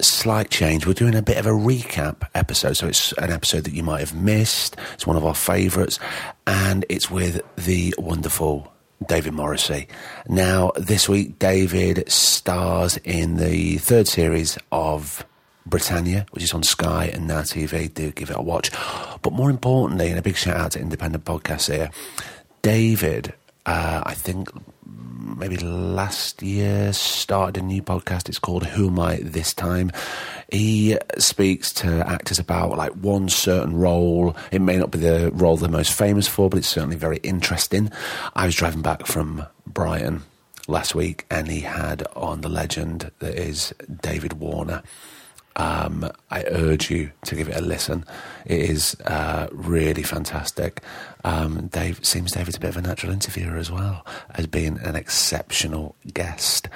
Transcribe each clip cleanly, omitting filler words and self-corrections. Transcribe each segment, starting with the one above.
slight change. We're doing a bit of a recap episode, so it's an episode that you might have missed. It's one of our favourites, and it's with the wonderful David Morrissey. Now, this week, David stars in the third series of Britannia, which is on Sky and Now TV. Do give it a watch. But more importantly, and a big shout-out to independent podcasts here, David, I think maybe last year, started a new podcast. It's called Who Am I This Time? He speaks to actors about like one certain role. It may not be the role they're most famous for, but it's certainly very interesting. I was driving back from Brighton last week and he had on the legend that is David Warner. I urge you to give it a listen. It is really fantastic. David's a bit of a natural interviewer as well as being an exceptional guest.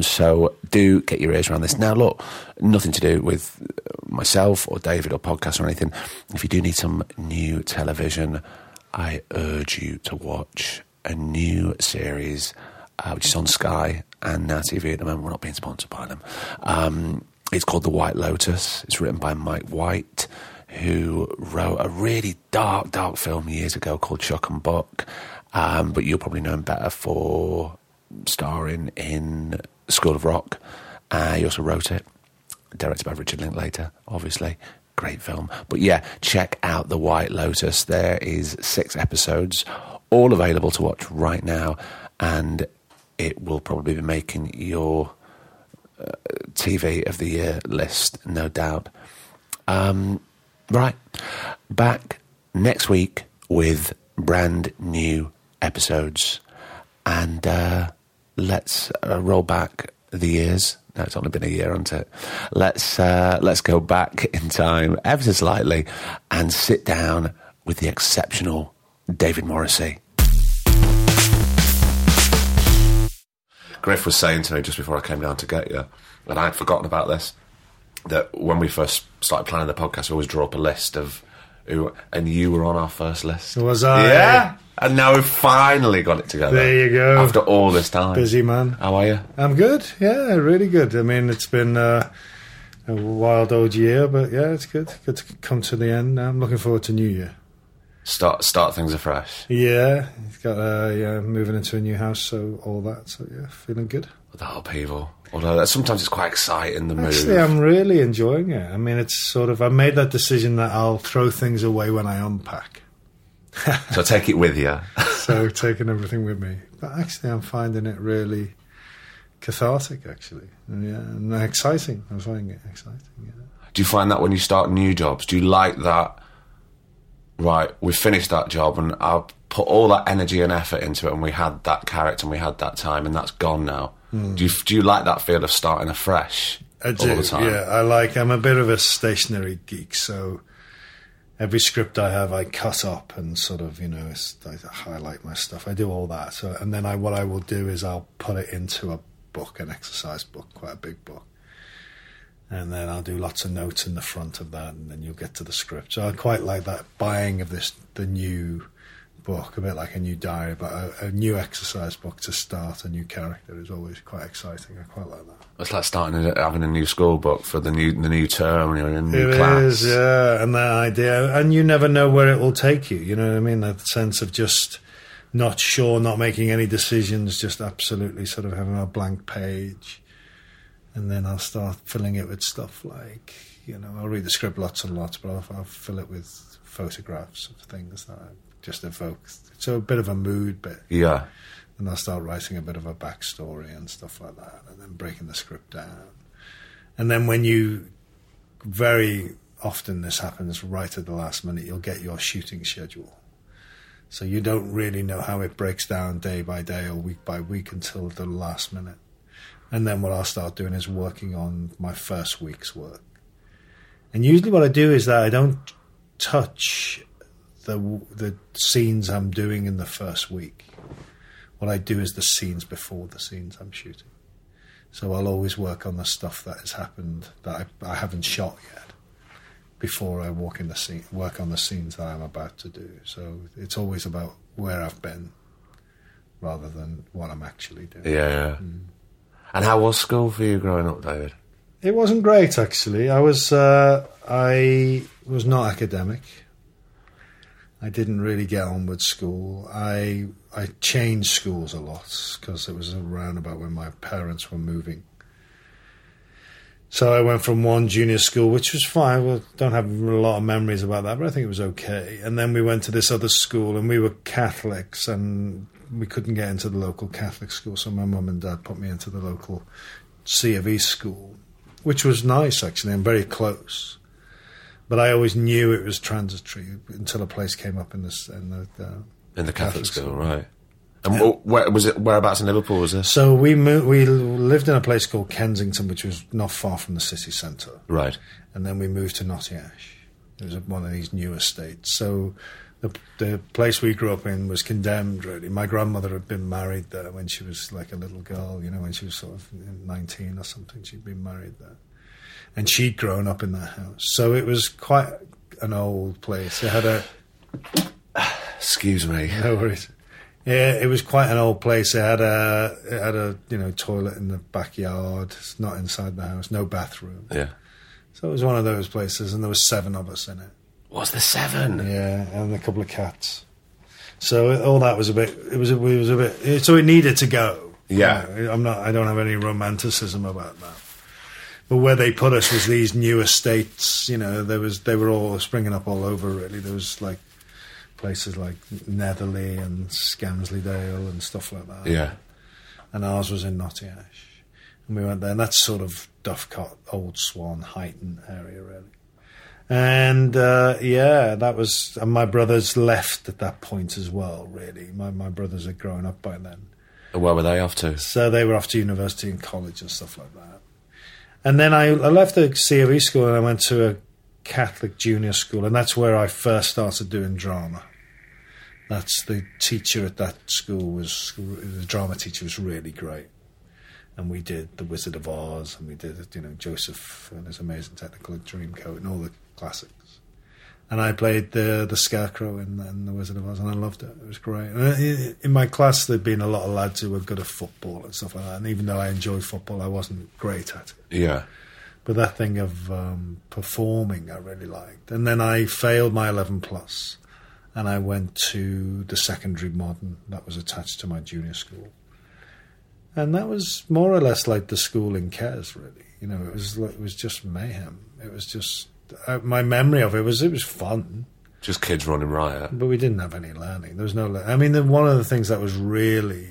So do get your ears around this. Now, look, nothing to do with myself or David or podcasts or anything. If you do need some new television, I urge you to watch a new series, which is on Sky and Now TV at the moment. We're not being sponsored by them. It's called The White Lotus. It's written by Mike White, who wrote a really dark, dark film years ago called Chuck and Buck. But you'll probably know him better for starring in School of Rock. He also wrote it, directed by Richard Linklater, obviously. Great film. But yeah, check out The White Lotus. There is 6 episodes, all available to watch right now. And it will probably be making your TV of the year list, no doubt. Right, back next week with brand new episodes, and let's roll back the years. No, it's only been a year, hasn't it? Let's go back in time ever so slightly and sit down with the exceptional David Morrissey. Griff was saying to me just before I came down to get you, and I had forgotten about this, that when we first started planning the podcast, we always draw up a list of who, and you were on our first list. Was I? Yeah. And now we've finally got it together. There you go. After all this time. Busy man. How are you? I'm good. Yeah, really good. I mean, it's been a wild old year, but yeah, it's good. Good to come to the end. I'm looking forward to New Year. Start things afresh. Yeah, he's got moving into a new house, so all that. So yeah, feeling good. The upheaval, although that sometimes it's quite exciting. The move. Actually, I'm really enjoying it. I mean, it's sort of I made that decision that I'll throw things away when I unpack. So take it with you. So taking everything with me, but actually, I'm finding it really cathartic. Actually, yeah, and exciting. I'm finding it exciting. Yeah. Do you find that when you start new jobs? Do you like that? Right, we finished that job and I put all that energy and effort into it and we had that character and we had that time and that's gone now. Mm. Do you like that feel of starting afresh all the time? Yeah, I'm a bit of a stationary geek, so every script I have I cut up and sort of, I highlight my stuff. I do all that. So, and then what I will do is I'll put it into a book, an exercise book, quite a big book. And then I'll do lots of notes in the front of that, and then you'll get to the script. So I quite like that buying of the new book, a bit like a new diary, but a new exercise book to start a new character is always quite exciting. I quite like that. It's like having a new school book for the new term, a new class. It is, yeah, and that idea. And you never know where it will take you, you know what I mean? That sense of just not sure, not making any decisions, just absolutely sort of having a blank page. And then I'll start filling it with stuff like, I'll read the script lots and lots, but I'll fill it with photographs of things that I just evoke. So a bit of a mood bit. Yeah. And I'll start writing a bit of a backstory and stuff like that, and then breaking the script down. And then when you, very often this happens right at the last minute, you'll get your shooting schedule. So you don't really know how it breaks down day by day or week by week until the last minute. And then what I'll start doing is working on my first week's work. And usually what I do is that I don't touch the scenes I'm doing in the first week. What I do is the scenes before the scenes I'm shooting. So I'll always work on the stuff that has happened that I haven't shot yet before I walk in the scene, work on the scenes that I'm about to do. So it's always about where I've been rather than what I'm actually doing. Yeah. Mm. And how was school for you growing up, David? It wasn't great, actually. I was not academic. I didn't really get on with school. I changed schools a lot because it was around about when my parents were moving. So I went from one junior school, which was fine. We don't have a lot of memories about that, but I think it was okay. And then we went to this other school, and we were Catholics, and we couldn't get into the local Catholic school. So my mum and dad put me into the local C of E school, which was nice, actually, and very close. But I always knew it was transitory until a place came up in the Catholic school, right? And where was it? Whereabouts in Liverpool was this? So we lived in a place called Kensington, which was not far from the city centre, right? And then we moved to Knotty Ash. It was one of these new estates. So the place we grew up in was condemned. Really, my grandmother had been married there when she was like a little girl. You know, when she was sort of 19 or something, she'd been married there, and she'd grown up in that house. So it was quite an old place. It had a excuse me. No worries. Yeah, it was quite an old place. It had a toilet in the backyard. It's not inside the house. No bathroom. Yeah. So it was one of those places, and there was 7 of us in it. Was there 7? Yeah, and a couple of cats. So all that was a bit. It was a bit. So it needed to go. Yeah. You know, I don't have any romanticism about that. But where they put us was these new estates. You know, they were all springing up all over. Really, there was like. Places like Netherley and Scamsleydale and stuff like that. Yeah. And ours was in Knotty Ash. And we went there, and that's sort of Duffcot, Old Swan, Highton area, really. And, that was... And my brothers left at that point as well, really. My brothers had grown up by then. And where were they off to? So they were off to university and college and stuff like that. And then I left the C of E school and I went to a Catholic junior school, and that's where I first started doing drama. That's the teacher at that school the drama teacher was really great, and we did The Wizard of Oz, and we did Joseph and His Amazing Technicolor Dreamcoat and all the classics. And I played the Scarecrow in The Wizard of Oz, and I loved it. It was great. And in my class, there'd been a lot of lads who were good at football and stuff like that. And even though I enjoyed football, I wasn't great at it. Yeah. But that thing of performing I really liked. And then I failed my 11+, and I went to the secondary modern that was attached to my junior school. And that was more or less like the school in Kes, really. You know, it was just mayhem. It was just... my memory of it was fun. Just kids running riot. But we didn't have any learning. There was no... one of the things that was really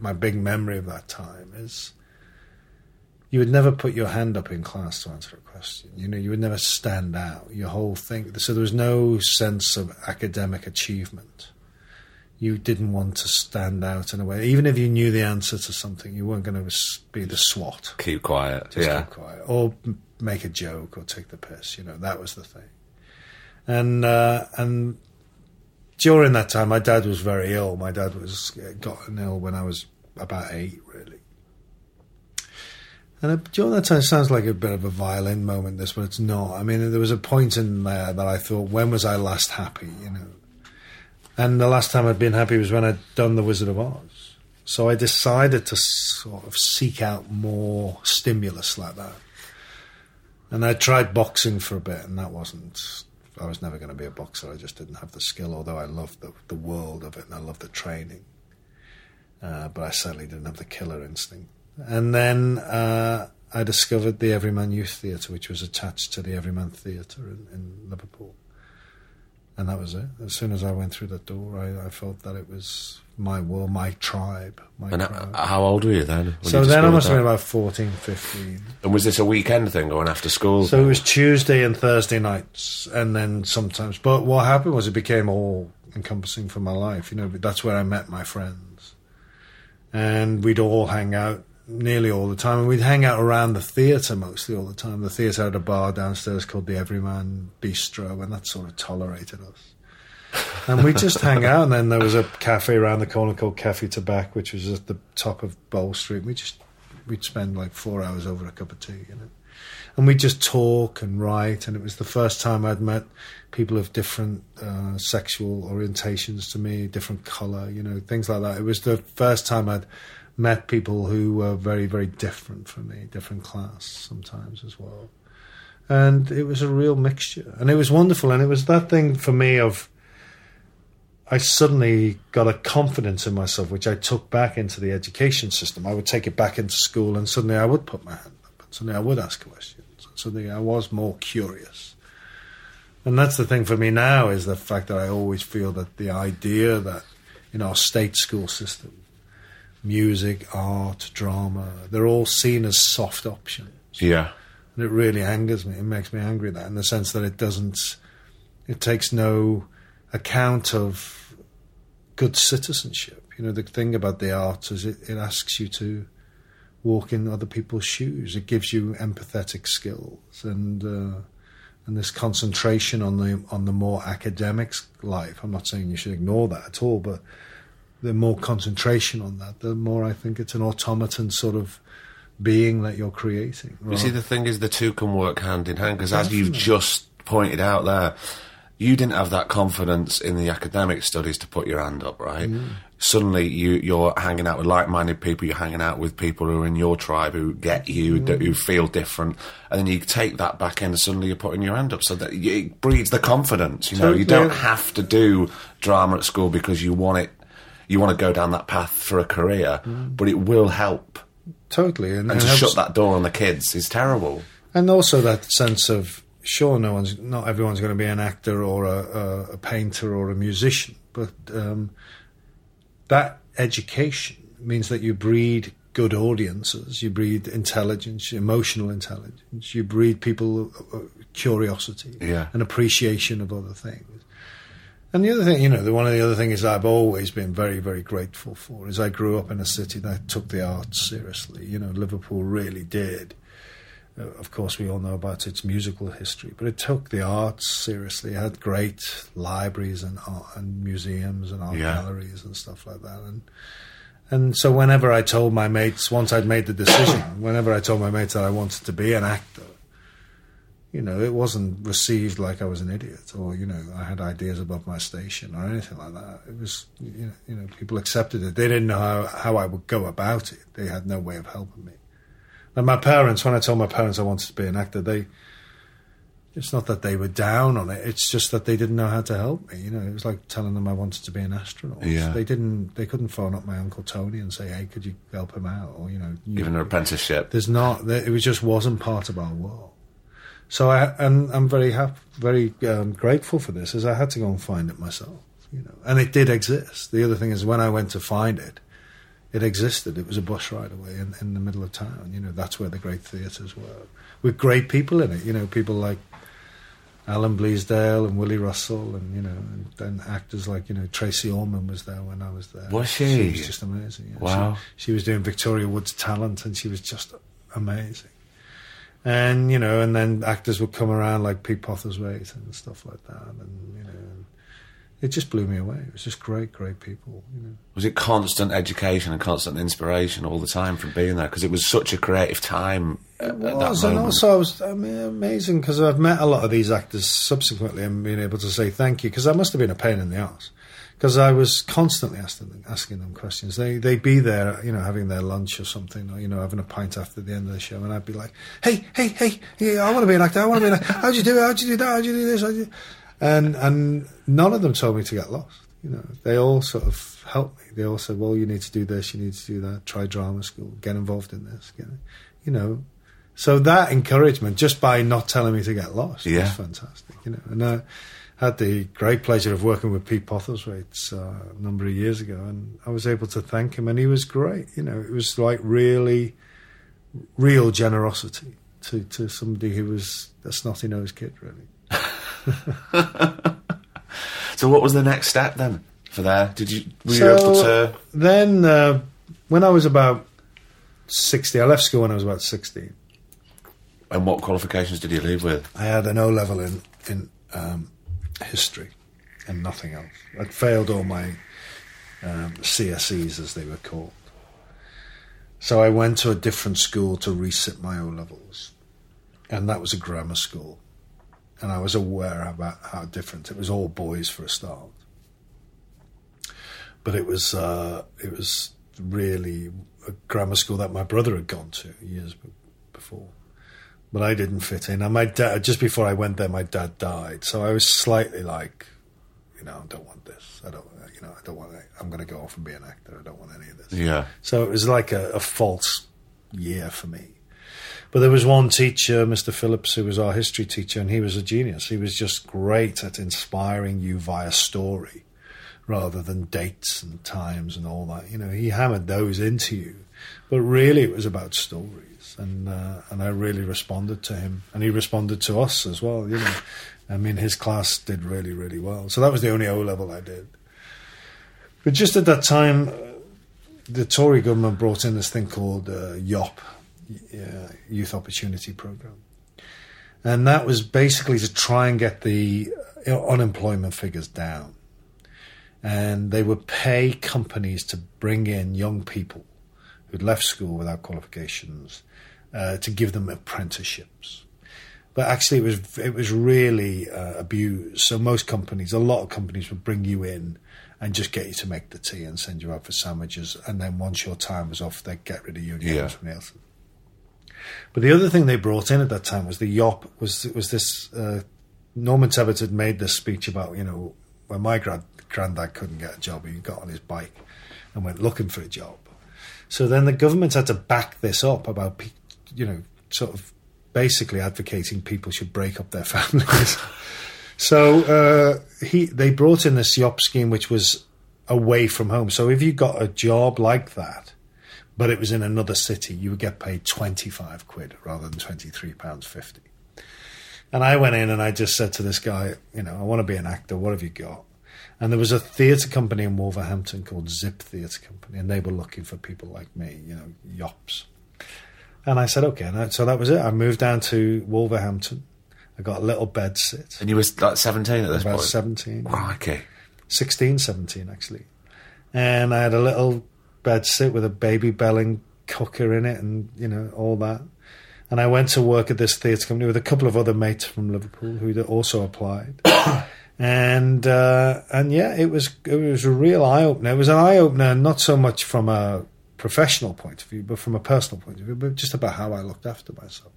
my big memory of that time is... You would never put your hand up in class to answer a question. You know, you would never stand out. Your whole thing... So there was no sense of academic achievement. You didn't want to stand out in a way. Even if you knew the answer to something, you weren't going to be the SWAT. Keep quiet. Just keep quiet. Or make a joke or take the piss. You know, that was the thing. And during that time, my dad was very ill. My dad got ill when I was about 8, really. And during that time, it sounds like a bit of a violin moment, this, but it's not. I mean, there was a point in there that I thought, when was I last happy, And the last time I'd been happy was when I'd done The Wizard of Oz. So I decided to sort of seek out more stimulus like that. And I tried boxing for a bit, and I was never going to be a boxer. I just didn't have the skill, although I loved the world of it, and I loved the training. But I certainly didn't have the killer instinct. And then I discovered the Everyman Youth Theatre, which was attached to the Everyman Theatre in Liverpool. And that was it. As soon as I went through that door, I felt that it was my world, my tribe. How old were you then? So then I must have been about 14, 15. And was this a weekend thing going after school? So it was Tuesday and Thursday nights, and then sometimes. But what happened was it became all-encompassing for my life. That's where I met my friends. And we'd all hang out. nearly all the time, and we'd hang out around the theatre mostly all the time. The theatre had a bar downstairs called the Everyman Bistro, and that sort of tolerated us. And we'd just hang out, and then there was a cafe around the corner called Cafe Tabac, which was at the top of Bowl Street. We'd spend like 4 hours over a cup of tea, you know. And we'd just talk and write, and it was the first time I'd met people of different sexual orientations to me, different colour, you know, things like that. It was the first time I'd met people who were very, very different from me, different class sometimes as well. And it was a real mixture. And it was wonderful, and it was that thing for me of... I suddenly got a confidence in myself, which I took back into the education system. I would take it back into school, and suddenly I would put my hand up, and suddenly I would ask questions, and suddenly I was more curious. And that's the thing for me now, is the fact that I always feel that the idea that in our state school system, music, art, drama, they're all seen as soft options. Yeah. And it really angers me. It makes me angry at that, in the sense that it takes no account of good citizenship. You know, the thing about the arts is it asks you to walk in other people's shoes. It gives you empathetic skills and this concentration on the more academic life. I'm not saying you should ignore that at all, but the more concentration on that, the more I think it's an automaton sort of being that you're creating. Right? You see, the thing is, the two can work hand in hand, because as you've just pointed out there, you didn't have that confidence in the academic studies to put your hand up, right? Mm. Suddenly you're hanging out with like-minded people, you're hanging out with people who are in your tribe, who get you, who feel different, and then you take that back in and suddenly you're putting your hand up. So that it breeds the confidence, you know. You don't have to do drama at school because you want it. You want to go down that path for a career, but it will help. Totally. And to shut that door on the kids is terrible. And also that sense of... Sure, not everyone's going to be an actor or a painter or a musician, but that education means that you breed good audiences, you breed intelligence, emotional intelligence, you breed people curiosity and appreciation of other things. And the other thing, you know, one of the other things I've always been very, very grateful for is I grew up in a city that took the arts seriously. You know, Liverpool really did. Of course, we all know about its musical history, but it took the arts seriously. It had great libraries and art and museums and art galleries and stuff like that. And so whenever I told my mates, once I'd made the decision, whenever I told my mates that I wanted to be an actor, you know, it wasn't received like I was an idiot or, you know, I had ideas above my station or anything like that. It was, you know, people accepted it. They didn't know how I would go about it. They had no way of helping me. And my parents, when I told my parents I wanted to be an actor, it's not that they were down on it, it's just that they didn't know how to help me. You know, it was like telling them I wanted to be an astronaut. Yeah. They couldn't phone up my Uncle Tony and say, hey, could you help him out? Or, you know... Given an apprenticeship. It just wasn't part of our world. So I'm very happy, very grateful for this, as I had to go and find it myself, you know. And it did exist. The other thing is, when I went to find it, it existed. It was a bus ride away in the middle of town. You know, that's where the great theatres were, with great people in it. You know, people like Alan Bleasdale and Willie Russell, and you know, and then actors like, you know, Tracy Orman was there when I was there. Was she? She was just amazing. Yeah. Wow. She was doing Victoria Wood's Talent, and she was just amazing. And you know, and then actors would come around like Pete Potherswaite and stuff like that, and you know. It just blew me away. It was just great, great people. You know. Was it constant education and constant inspiration all the time from being there? Because it was such a creative time at that moment. And also amazing, because I've met a lot of these actors subsequently and been able to say thank you, because I must have been a pain in the arse, because I was constantly asking them questions. They'd be there, you know, having their lunch or something, or, you know, having a pint after the end of the show, and I'd be like, hey, I want to be an actor, how'd you do it, how'd you do that, how'd you do this, And none of them told me to get lost. You know, they all sort of helped me. They all said, "Well, you need to do this, you need to do that. Try drama school. Get involved in this." You know, so that encouragement just by not telling me to get lost was fantastic. You know, and I had the great pleasure of working with Pete Potherswaite a number of years ago, and I was able to thank him, and he was great. You know, it was like really real generosity to somebody who was a snotty-nosed kid, really. So what was the next step then for there? Were you able to... Then when I was about 60. I left school when I was about 16. And what qualifications did you leave with? I had an O-level in history and nothing else. I'd failed all my CSEs, as they were called. So I went to a different school to resit my O-levels. And that was a grammar school. And I was aware about how different. It was all boys for a start. But it was really a grammar school that my brother had gone to years before. But I didn't fit in. And my dad, just before I went there, my dad died. So I was slightly like, you know, I don't want this. I don't, you know, I don't want it. I'm going to go off and be an actor. I don't want any of this. Yeah. So it was like a false year for me. But there was one teacher, Mr. Phillips, who was our history teacher, and he was a genius. He was just great at inspiring you via story rather than dates and times and all that. You know, he hammered those into you. But really it was about stories, and I really responded to him. And he responded to us as well, you know. I mean, his class did really, really well. So that was the only O-level I did. But just at that time, the Tory government brought in this thing called YOP, Youth Opportunity Programme. And that was basically to try and get the unemployment figures down. And they would pay companies to bring in young people who'd left school without qualifications to give them apprenticeships. But actually it was really abused. So most companies, a lot of companies would bring you in and just get you to make the tea and send you out for sandwiches. And then once your time was off, they'd get rid of you and get something else. But the other thing they brought in at that time was the YOP. Was this Norman Tebbit had made this speech about, you know, when my granddad couldn't get a job, he got on his bike and went looking for a job. So then the government had to back this up about, you know, sort of basically advocating people should break up their families. So they brought in this YOP scheme, which was away from home. So if you got a job like that, but it was in another city, you would get paid £25 rather than £23.50. And I went in and I just said to this guy, you know, I want to be an actor, what have you got? And there was a theatre company in Wolverhampton called Zip Theatre Company, and they were looking for people like me, you know, yops. And I said, okay. And so that was it. I moved down to Wolverhampton. I got a little bed sit. And you were like 17 at this point? About 17. Oh, okay. 16, 17, actually. And I had a little bed sit with a baby bell and cooker in it and, you know, all that. And I went to work at this theatre company with a couple of other mates from Liverpool who also applied. And yeah, it was a real eye-opener. It was an eye-opener not so much from a professional point of view, but from a personal point of view, but just about how I looked after myself.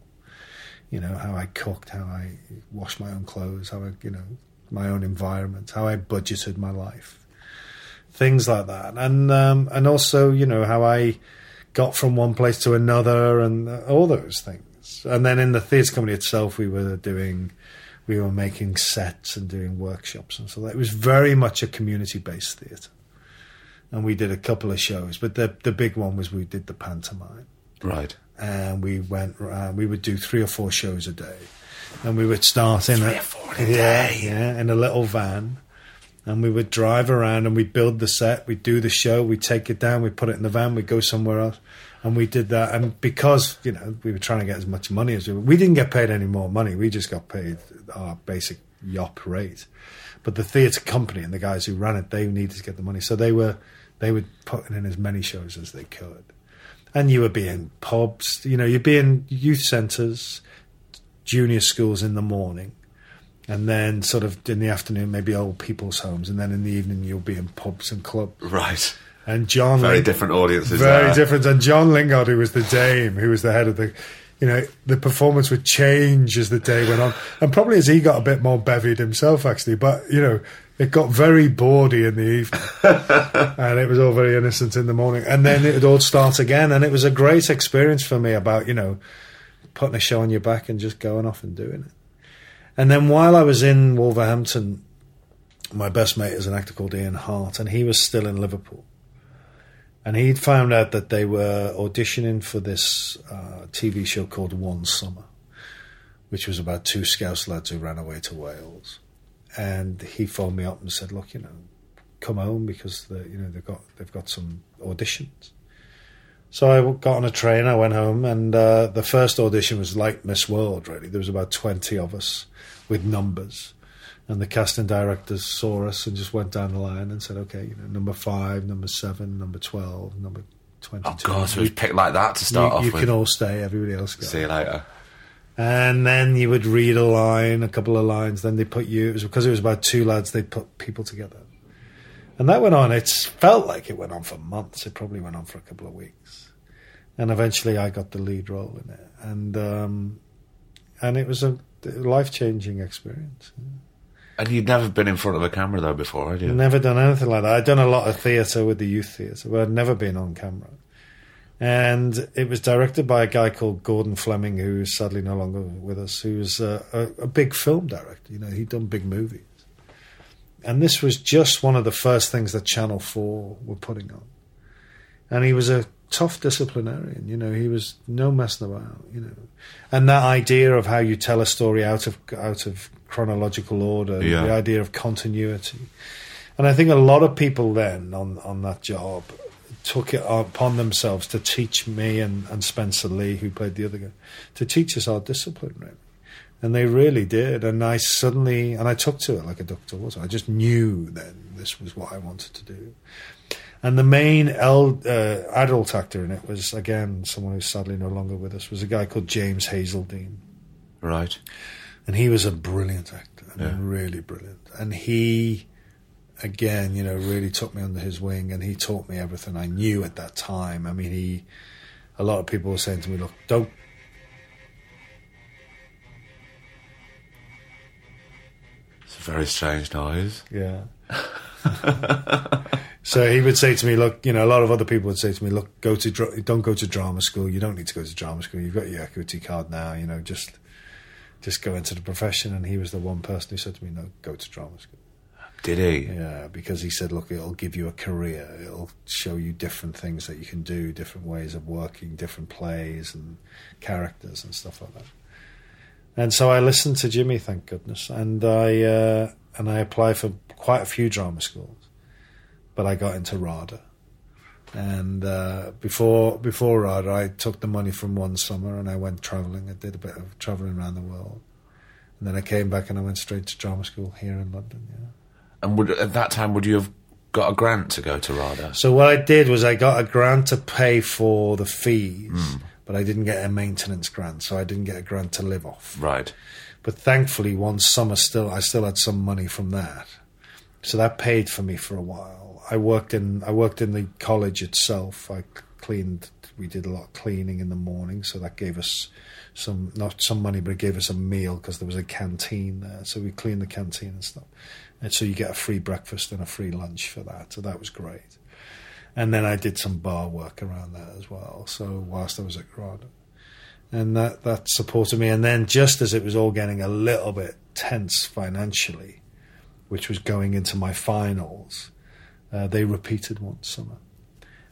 You know, how I cooked, how I washed my own clothes, how I, you know, my own environment, how I budgeted my life, things like that. And also, you know, how I got from one place to another and all those things. And then in the theatre company itself, we were making sets and doing workshops and so that. It was very much a community-based theatre. And we did a couple of shows, but the big one was we did the pantomime. Right. And we went around, we would do 3 or 4 shows a day. And we would start in in a little van. And we would drive around and we'd build the set, we'd do the show, we'd take it down, we'd put it in the van, we'd go somewhere else. And we did that, and because, you know, we were trying to get as much money as we didn't get paid any more money. We just got paid our basic YOP rate. But the theatre company and the guys who ran it, they needed to get the money, so they were putting in as many shows as they could. And you would be in pubs, you know, you'd be in youth centres, junior schools in the morning, and then sort of in the afternoon maybe old people's homes, and then in the evening you'll be in pubs and clubs. Right. And John different audiences. Very different. And John Lingard, who was the dame, who was the head of the, you know, the performance would change as the day went on. And probably as he got a bit more bevied himself, actually. But, you know, it got very bawdy in the evening. And it was all very innocent in the morning. And then it would all start again. And it was a great experience for me about, you know, putting a show on your back and just going off and doing it. And then while I was in Wolverhampton, my best mate is an actor called Ian Hart, and he was still in Liverpool. And he'd found out that they were auditioning for this TV show called One Summer, which was about 2 Scouse lads who ran away to Wales. And he phoned me up and said, "Look, you know, come home because they've got some auditions." So I got on a train, I went home, and the first audition was like Miss World, really. There was about 20 of us with numbers. And the casting directors saw us and just went down the line and said, okay, you know, number 5, number 7, number 12, number 22. Oh, God, so it was picked like that to start off with. You can all stay, everybody else goes. See you later. And then you would read a line, a couple of lines, then they put you... It was because it was about 2 lads, they put people together. And that went on. It felt like it went on for months. It probably went on for a couple of weeks. And eventually I got the lead role in it. And it was a life-changing experience. And you'd never been in front of a camera, though, before, had you? Never done anything like that. I'd done a lot of theatre with the youth theatre, but I'd never been on camera. And it was directed by a guy called Gordon Fleming, who's sadly no longer with us, who's a big film director. You know, he'd done big movies. And this was just one of the first things that Channel 4 were putting on. And he was a tough disciplinarian, you know, he was no messing about, you know. And that idea of how you tell a story out of chronological order, yeah. The idea of continuity. And I think a lot of people then on that job took it upon themselves to teach me and Spencer Lee, who played the other guy, to teach us our discipline, really. And they really did. And I suddenly... And I took to it like a duck to water. I just knew then this was what I wanted to do. And the main adult actor in it was, again, someone who's sadly no longer with us, was a guy called James Hazeldine. Right. And he was a brilliant actor. I mean, yeah. Really brilliant. And he, again, you know, really took me under his wing and he taught me everything I knew at that time. I mean, he... A lot of people were saying to me, look, don't... Very strange noise. Yeah. So he would say to me, look, you know, a lot of other people would say to me, look, don't go to drama school. You don't need to go to drama school. You've got your equity card now, you know, just go into the profession. And he was the one person who said to me, no, go to drama school. Did he? Yeah, because he said, look, it'll give you a career. It'll show you different things that you can do, different ways of working, different plays and characters and stuff like that. And so I listened to Jimmy, thank goodness, and I applied for quite a few drama schools, but I got into RADA. And before RADA, I took the money from One Summer and I went travelling. I did a bit of travelling around the world, and then I came back and I went straight to drama school here in London. Yeah. And at that time, would you have got a grant to go to RADA? So what I did was I got a grant to pay for the fees. Mm. But I didn't get a maintenance grant, so I didn't get a grant to live off. Right. But thankfully, One Summer, I still had some money from that. So that paid for me for a while. I worked in the college itself. I cleaned. We did a lot of cleaning in the morning, so that gave us not some money, but it gave us a meal because there was a canteen there. So we cleaned the canteen and stuff. And so you get a free breakfast and a free lunch for that. So that was great. And then I did some bar work around that as well, so whilst I was at RADA. And that supported me. And then just as it was all getting a little bit tense financially, which was going into my finals, they repeated One Summer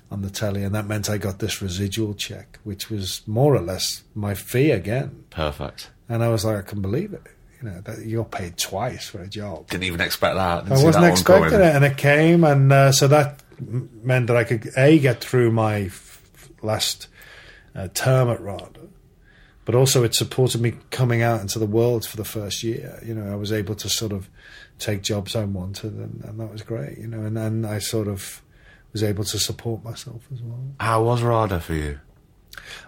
on the telly. And that meant I got this residual check, which was more or less my fee again. Perfect. And I was like, I couldn't believe it. You know, that you're paid twice for a job. Didn't even expect that. I wasn't expecting it, and it came. And so that... meant that I could, A, get through my last term at RADA, but also it supported me coming out into the world for the first year. You know, I was able to sort of take jobs I wanted, and that was great, you know, and then I sort of was able to support myself as well. How was RADA for you?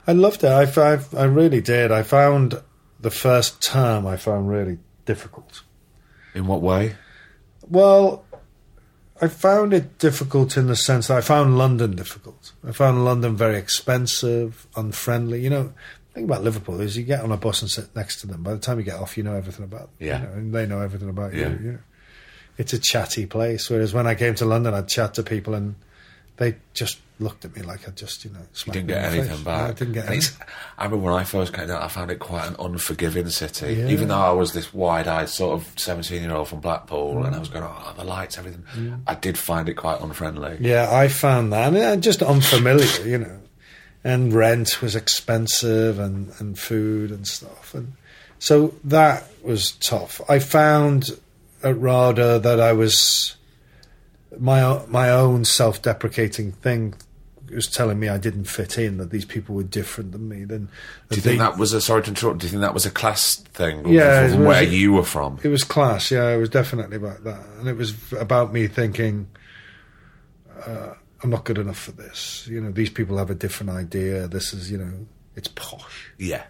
I loved it. I really did. I found the first term really difficult. In what way? Well... I found it difficult in the sense that I found London difficult. I found London very expensive, unfriendly. You know, the thing about Liverpool is you get on a bus and sit next to them. By the time you get off, you know everything about them. Yeah. You know, and they know everything about you. You know. It's a chatty place, whereas when I came to London, I'd chat to people and they just looked at me like I just, you know... You didn't get anything back. No, I didn't get anything. I remember when I first came down, I found it quite an unforgiving city. Yeah. Even though I was this wide-eyed sort of 17-year-old from Blackpool, and I was going, oh, the lights, everything. Mm. I did find it quite unfriendly. Yeah, I found that. And just unfamiliar, you know. And rent was expensive, and food and stuff. And so that was tough. I found at RADA that I was... My own self-deprecating thing was telling me I didn't fit in, that these people were different than me. Then do you think that was a sorry to interrupt? Do you think that was a class thing? Or yeah, from where you were from. It was class. Yeah, it was definitely about that, and it was about me thinking, I'm not good enough for this. You know, these people have a different idea. This is, you know, it's posh. Yeah.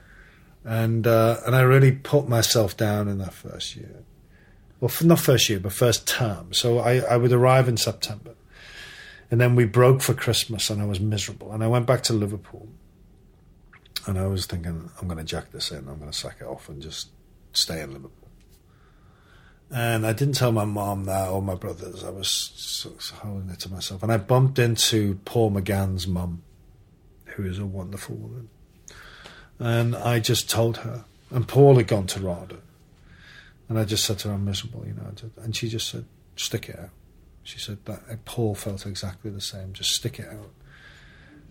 And I really put myself down in that first year. Well, not first year, but first term. So I would arrive in September. And then we broke for Christmas and I was miserable. And I went back to Liverpool. And I was thinking, I'm going to jack this in. I'm going to sack it off and just stay in Liverpool. And I didn't tell my mom that or my brothers. I was holding it to myself. And I bumped into Paul McGann's mum, who is a wonderful woman. And I just told her. And Paul had gone to RADA. And I just said to her, I'm miserable, you know. And she just said, stick it out. She said that Paul felt exactly the same. Just stick it out.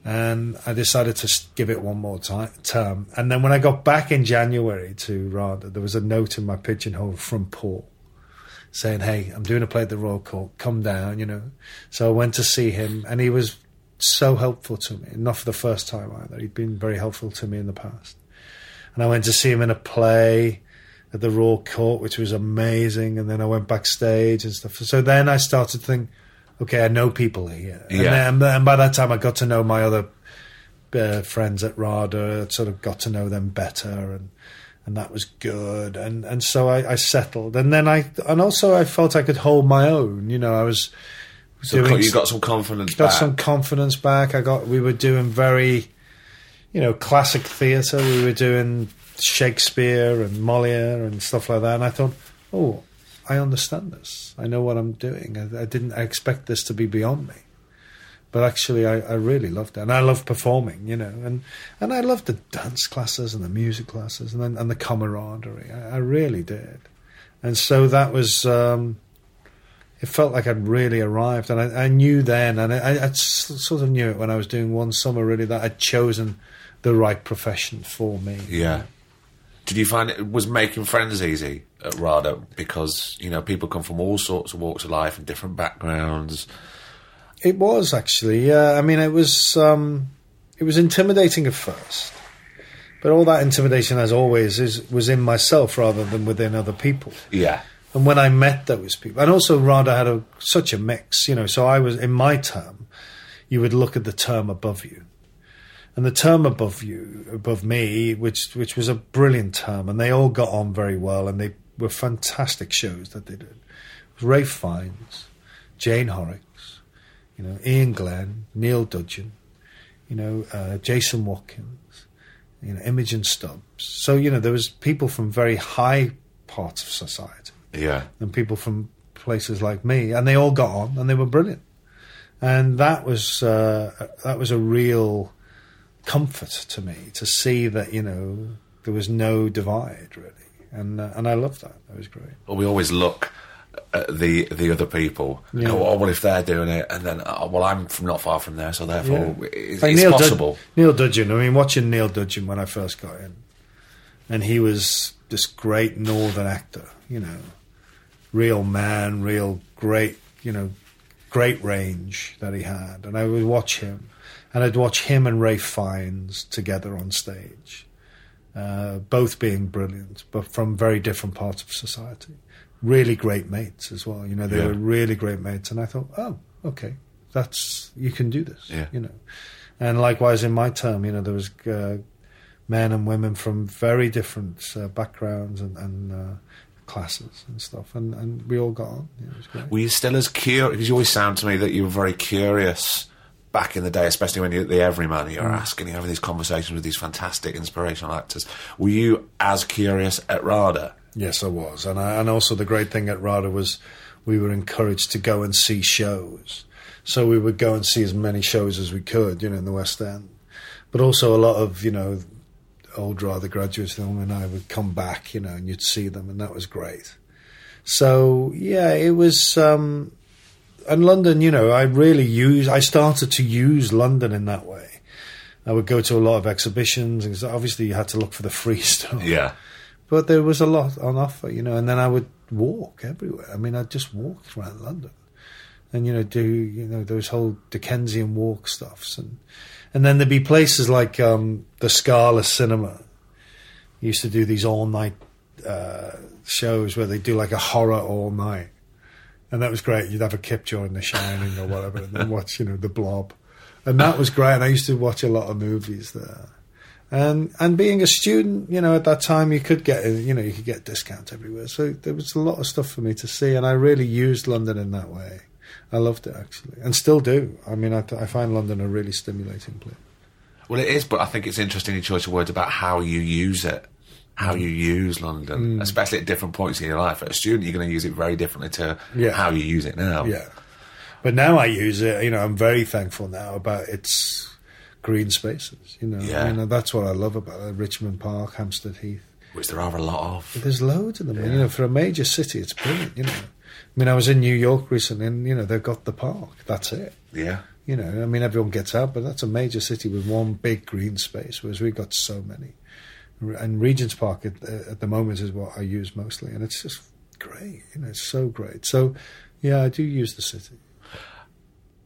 And I decided to give it one more term. And then when I got back in January to RADA, there was a note in my pigeonhole from Paul saying, hey, I'm doing a play at the Royal Court. Come down, you know. So I went to see him, and he was so helpful to me. Not for the first time either. He'd been very helpful to me in the past. And I went to see him in a play at the Royal Court, which was amazing, and then I went backstage and stuff. So then I started to think, okay, I know people here. Yeah. And by that time I got to know my other friends at RADA, sort of got to know them better, and that was good. And so I settled. And then I felt I could hold my own. You know, I was doing... You got some confidence back. Got some confidence back. We were doing very, you know, classic theatre. We were doing Shakespeare and Molière and stuff like that, and I thought, oh, I understand this. I know what I'm doing. I expect this to be beyond me, but actually I really loved it, and I love performing, you know, and I loved the dance classes and the music classes and the camaraderie. I really did. And so that was it felt like I'd really arrived, and I knew then, and I sort of knew it when I was doing One Summer, really, that I'd chosen the right profession for me. Yeah. You know? Did you find it was making friends easy at RADA? Because, you know, people come from all sorts of walks of life and different backgrounds. It was, actually, yeah. I mean, it was intimidating at first. But all that intimidation, as always, was in myself rather than within other people. Yeah. And when I met those people... And also RADA had such a mix, you know. So I was... In my term, you would look at the term above you. And the term above me, which was a brilliant term, and they all got on very well, and they were fantastic shows that they did. It was Ralph Fiennes, Jane Horrocks, you know, Ian Glenn, Neil Dudgeon, you know, Jason Watkins, you know, Imogen Stubbs. So, you know, there was people from very high parts of society, yeah, and people from places like me, and they all got on, and they were brilliant, and that was a real comfort to me to see that, you know, there was no divide, really, and I loved that. That was great. Well, we always look at the other people. Yeah. Oh, well, if they're doing it, and then well, I'm from not far from there, so therefore it's possible. Neil Dudgeon. I mean, watching Neil Dudgeon when I first got in, and he was this great northern actor, you know, real man, real great, you know, great range that he had, and I would watch him. And I'd watch him and Ralph Fiennes together on stage, both being brilliant, but from very different parts of society. Really great mates as well. You know, they were really great mates. And I thought, oh, okay, you can do this, you know. And likewise in my term, you know, there was men and women from very different backgrounds and classes and stuff. And we all got on. It was great. Were you still as curious? Because you always sound to me that you were very curious back in the day, especially when you're at the Everyman, you're asking, you're having these conversations with these fantastic inspirational actors. Were you as curious at RADA? Yes, I was. And also the great thing at RADA was we were encouraged to go and see shows. So we would go and see as many shows as we could, you know, in the West End. But also a lot of, you know, old RADA graduates, Norman and I would come back, you know, and you'd see them, and that was great. So, yeah, it was... And London, you know, I started to use London in that way. I would go to a lot of exhibitions, and obviously you had to look for the free stuff. Yeah. But there was a lot on offer, you know, and then I would walk everywhere. I mean, I'd just walk around London. and, you know, do, you know, those whole Dickensian walk stuffs. And then there'd be places like the Scala Cinema used to do these all-night shows where they do like a horror all night. And that was great. You'd have a kip during The Shining or whatever and then watch, you know, The Blob. And that was great. And I used to watch a lot of movies there. And being a student, you know, at that time, you could get, you know, you could get discounts everywhere. So there was a lot of stuff for me to see. And I really used London in that way. I loved it, actually, and still do. I mean, I find London a really stimulating place. Well, it is, but I think it's interesting your choice of words about how you use it, how you use London, especially at different points in your life. As a student, you're going to use it very differently to how you use it now. Yeah, but now I use it, you know, I'm very thankful now about its green spaces, you know. Yeah. I mean, that's what I love about it, Richmond Park, Hampstead Heath. Which there are a lot of. But there's loads of them, you know, for a major city, it's brilliant, you know. I mean, I was in New York recently and, you know, they've got the park. That's it. Yeah. You know, I mean, everyone gets out, but that's a major city with one big green space, whereas we've got so many. And Regent's Park at the moment is what I use mostly, and it's just great. You know, it's so great. So, yeah, I do use the city.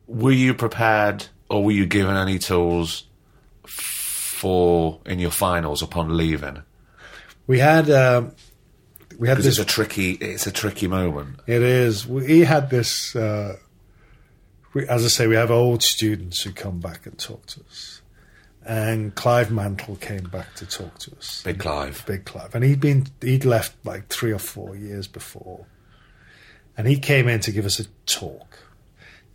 Were you prepared or were you given any tools for in your finals upon leaving? We had... we had this, it's a tricky moment. It is. We had this, as I say, we have old students who come back and talk to us. And Clive Mantle came back to talk to us. Big Clive. And he'd left like 3 or 4 years before. And he came in to give us a talk.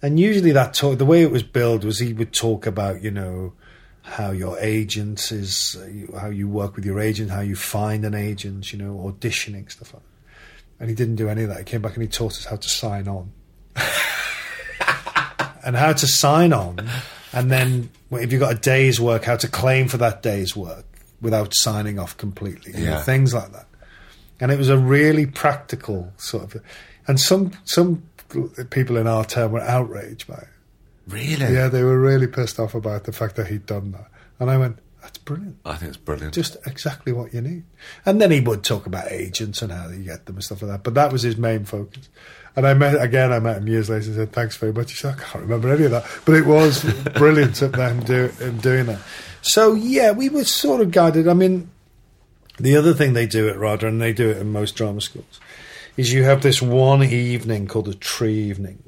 And usually that talk, the way it was billed was he would talk about, you know, how your agent is, how you work with your agent, how you find an agent, you know, auditioning, stuff like that. And he didn't do any of that. He came back and he taught us how to sign on. And how to sign on. And then if you've got a day's work, how to claim for that day's work without signing off completely. Yeah. You know, things like that. And it was a really practical sort of... And some people in our term were outraged by it. Really? Yeah, they were really pissed off about the fact that he'd done that. And I went, that's brilliant. I think it's brilliant. Just exactly what you need. And then he would talk about agents and how you get them and stuff like that. But that was his main focus. And I met him years later and said, thanks very much. He said, I can't remember any of that. But it was brilliant at him doing that. So, yeah, we were sort of guided. I mean, the other thing they do at RADA, and they do it in most drama schools, is you have this one evening called a tree evening,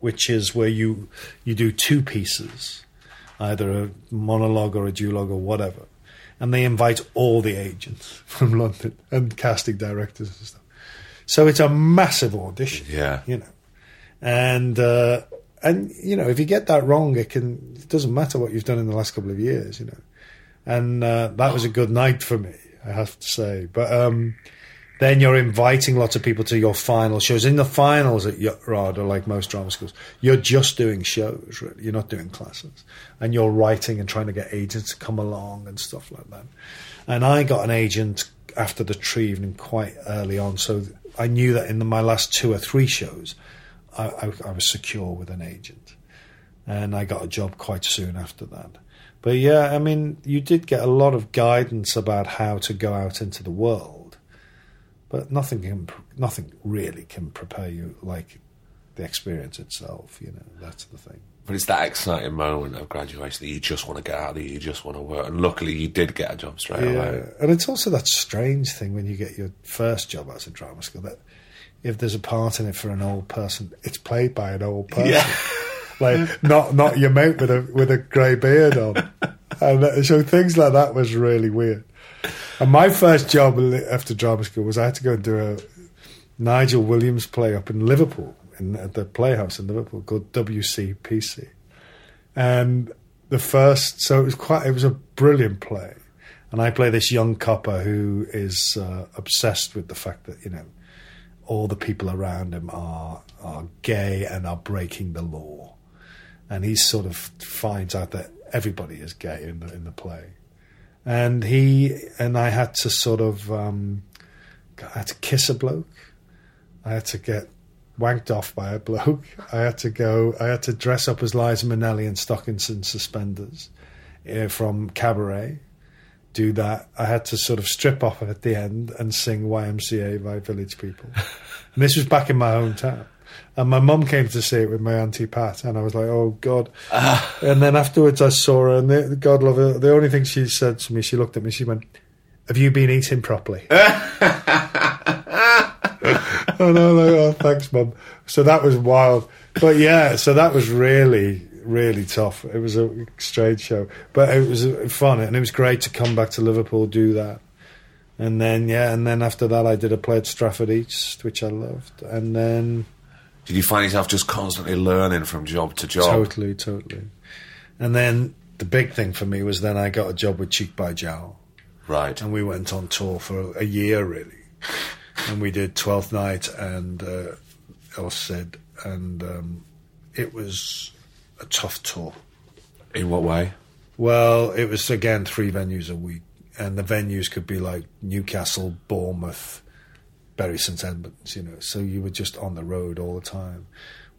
which is where you do two pieces, either a monologue or a duologue or whatever. And they invite all the agents from London and casting directors and stuff. So it's a massive audition, yeah. You know. And you know, if you get that wrong, it doesn't matter what you've done in the last couple of years, you know. And that was a good night for me, I have to say. But then you're inviting lots of people to your final shows. In the finals at RADA, like most drama schools, you're just doing shows, really. You're not doing classes. And you're writing and trying to get agents to come along and stuff like that. And I got an agent after the tree evening quite early on, so I knew that in my last 2 or 3 shows, I was secure with an agent. And I got a job quite soon after that. But yeah, I mean, you did get a lot of guidance about how to go out into the world. But nothing really can prepare you like the experience itself, you know, that's the thing. But it's that exciting moment of graduation that you just want to get out of there, you just want to work. And luckily you did get a job straight away. And it's also that strange thing when you get your first job out of drama school that if there's a part in it for an old person, it's played by an old person. Yeah. Like, not your mate with a grey beard on. And so things like that was really weird. And my first job after drama school was I had to go and do a Nigel Williams play up in Liverpool, at the Playhouse in Liverpool, called WCPC. And it was a brilliant play. And I play this young copper who is obsessed with the fact that, you know, all the people around him are gay and are breaking the law. And he sort of finds out that everybody is gay in the play. And I had to sort of, I had to kiss a bloke. I had to get wanked off by a bloke. I had to dress up as Liza Minnelli in stockings and suspenders from Cabaret, do that. I had to sort of strip off at the end and sing YMCA by Village People. And this was back in my hometown. And my mum came to see it with my Auntie Pat, and I was like, oh, God. And then afterwards I saw her, and God love her, the only thing she said to me, she looked at me, she went, have you been eating properly? And I'm like, oh, thanks, Mum. So that was wild. But, yeah, so that was really, really tough. It was a strange show. But it was fun, and it was great to come back to Liverpool, do that. And then, yeah, and then after that I did a play at Stratford East, which I loved. And then... Did you find yourself just constantly learning from job to job? Totally, totally. And then the big thing for me was then I got a job with Cheek by Jowl. Right. And we went on tour for a year, really. And we did 12th Night and El Cid, and it was a tough tour. In what way? Well, it was, again, 3 venues a week. And the venues could be like Newcastle, Bournemouth, Bury St Edmunds, you know. So you were just on the road all the time.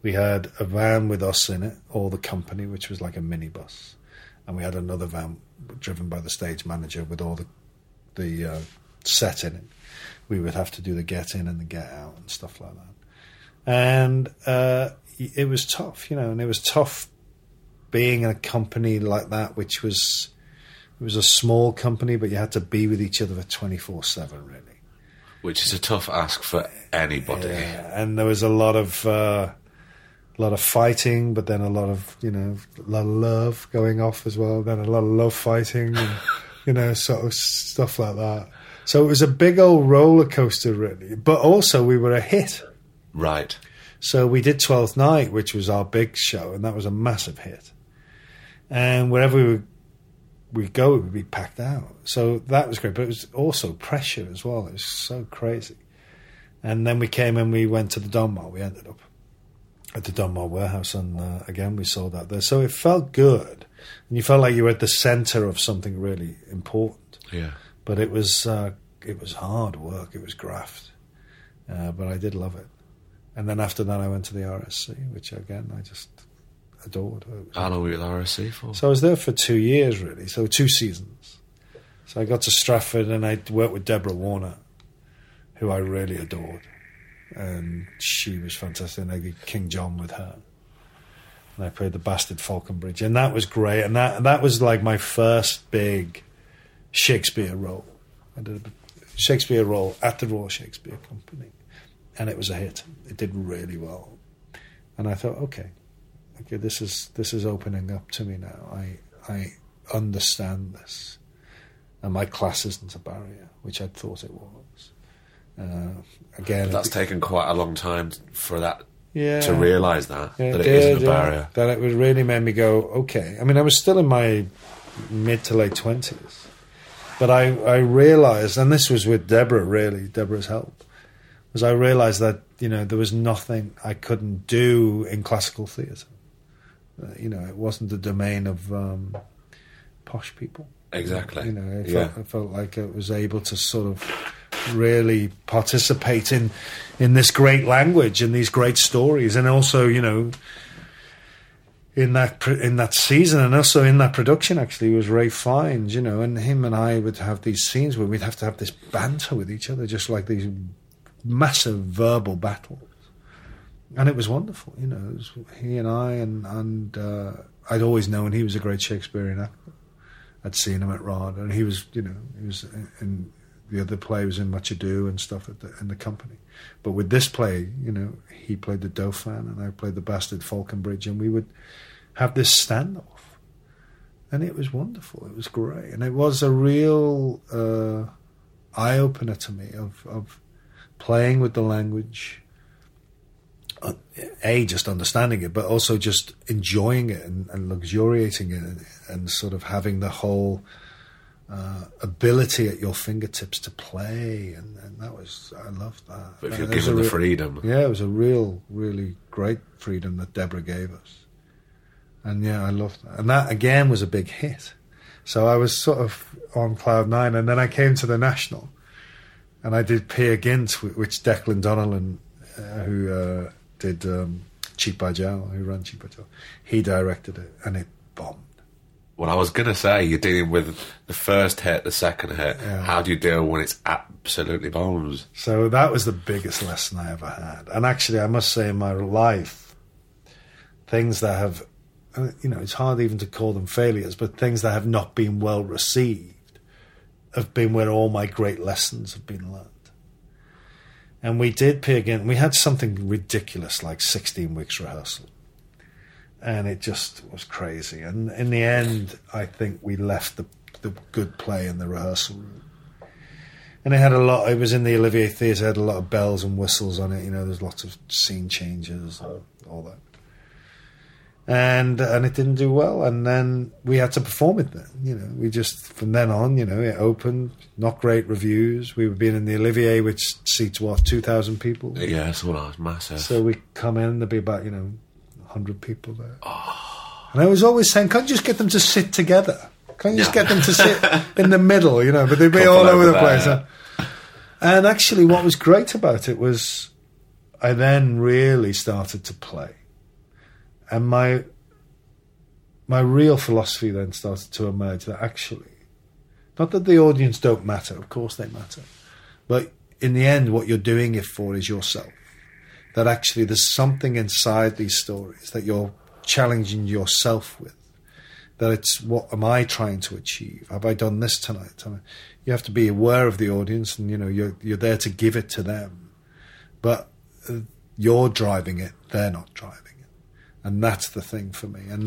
We had a van with us in it, all the company, which was like a minibus. And we had another van driven by the stage manager with all the set in it. We would have to do the get in and the get out and stuff like that. And it was tough, you know, and it was tough being in a company like that, which was... It was a small company, but you had to be with each other 24/7, really. Which is a tough ask for anybody. Yeah, and there was a lot of fighting, but then a lot of love going off as well. Then a lot of love fighting, and, you know, sort of stuff like that. So it was a big old roller coaster, really. But also, we were a hit, right? So we did 12th Night, which was our big show, and that was a massive hit. And wherever we were. We'd go, it would be packed out. So that was great, but it was also pressure as well. It was so crazy. And then we came and we went to the Donmar. We ended up at the Donmar warehouse, and again, we sold out there. So it felt good. And you felt like you were at the centre of something really important. Yeah. But it was hard work. It was graft. But I did love it. And then after that, I went to the RSC, which again, I just... adored. How long were you at RSC for? So I was there for 2 years, really. So 2 seasons. So I got to Stratford and I worked with Deborah Warner, who I really adored. And she was fantastic. And I did King John with her. And I played the Bastard Falconbridge. And that was great. And that was like my first big Shakespeare role. I did a Shakespeare role at the Royal Shakespeare Company. And it was a hit. It did really well. And I thought, okay, this is opening up to me now. I understand this, and my class isn't a barrier, which I thought it was. Again, that's taken quite a long time for that to realise that it isn't a barrier. That it really made me go, okay. I mean, I was still in my mid to late 20s, but I realised, and this was with Deborah, really, Deborah's help, was I realised that, you know, there was nothing I couldn't do in classical theatre. You know, it wasn't the domain of posh people. Exactly. You know, I felt like I was able to sort of really participate in this great language and these great stories, and also, you know, in that season and also in that production, actually, was Ralph Fiennes, you know, and him and I would have these scenes where we'd have to have this banter with each other, just like these massive verbal battles. And it was wonderful, you know. It was he and I, and I'd always known he was a great Shakespearean actor. I'd seen him at RADA, and he was, you know, in the other play was in Much Ado and stuff in the company. But with this play, you know, he played the Dauphin, and I played the Bastard Falconbridge, and we would have this standoff, and it was wonderful. It was great, and it was a real eye opener to me of playing with the language. A, just understanding it, but also just enjoying it and luxuriating it and sort of having the whole ability at your fingertips to play. And that was, I loved that. But if you're given the freedom. Yeah, it was a real, really great freedom that Deborah gave us. And yeah, I loved that. And that, again, was a big hit. So I was sort of on cloud nine, and then I came to the National and I did Peer Gynt, which Declan Donnellan, who did Cheek by Jowl, who ran Cheek by Jowl. He directed it, and it bombed. Well, I was going to say, you're dealing with the first hit, the second hit. Yeah. How do you deal when it's absolutely bombs? So that was the biggest lesson I ever had. And actually, I must say, in my life, things that have, you know, it's hard even to call them failures, but things that have not been well received have been where all my great lessons have been learned. And we did Peer Gynt. We had something ridiculous like 16 weeks rehearsal. And it just was crazy. And in the end, I think we left the good play in the rehearsal room. And it had a lot, it was in the Olivier Theatre, it had a lot of bells and whistles on it. You know, there's lots of scene changes and all that. And it didn't do well. And then we had to perform it then, you know. We just, from then on, you know, it opened, not great reviews. We were being in the Olivier, which seats, what, 2,000 people? Yeah, that's what I was massive. So we come in, there'd be about, you know, 100 people there. Oh. And I was always saying, can't you just get them to sit together? Can't you just get them to sit in the middle, you know? But they'd be all over the place. Yeah. And actually what was great about it was I then really started to play. And my real philosophy then started to emerge that actually, not that the audience don't matter, of course they matter, but in the end what you're doing it for is yourself. That actually there's something inside these stories that you're challenging yourself with. That it's, what am I trying to achieve? Have I done this tonight? You have to be aware of the audience and, you know, you're there to give it to them. But you're driving it, they're not driving. And that's the thing for me. And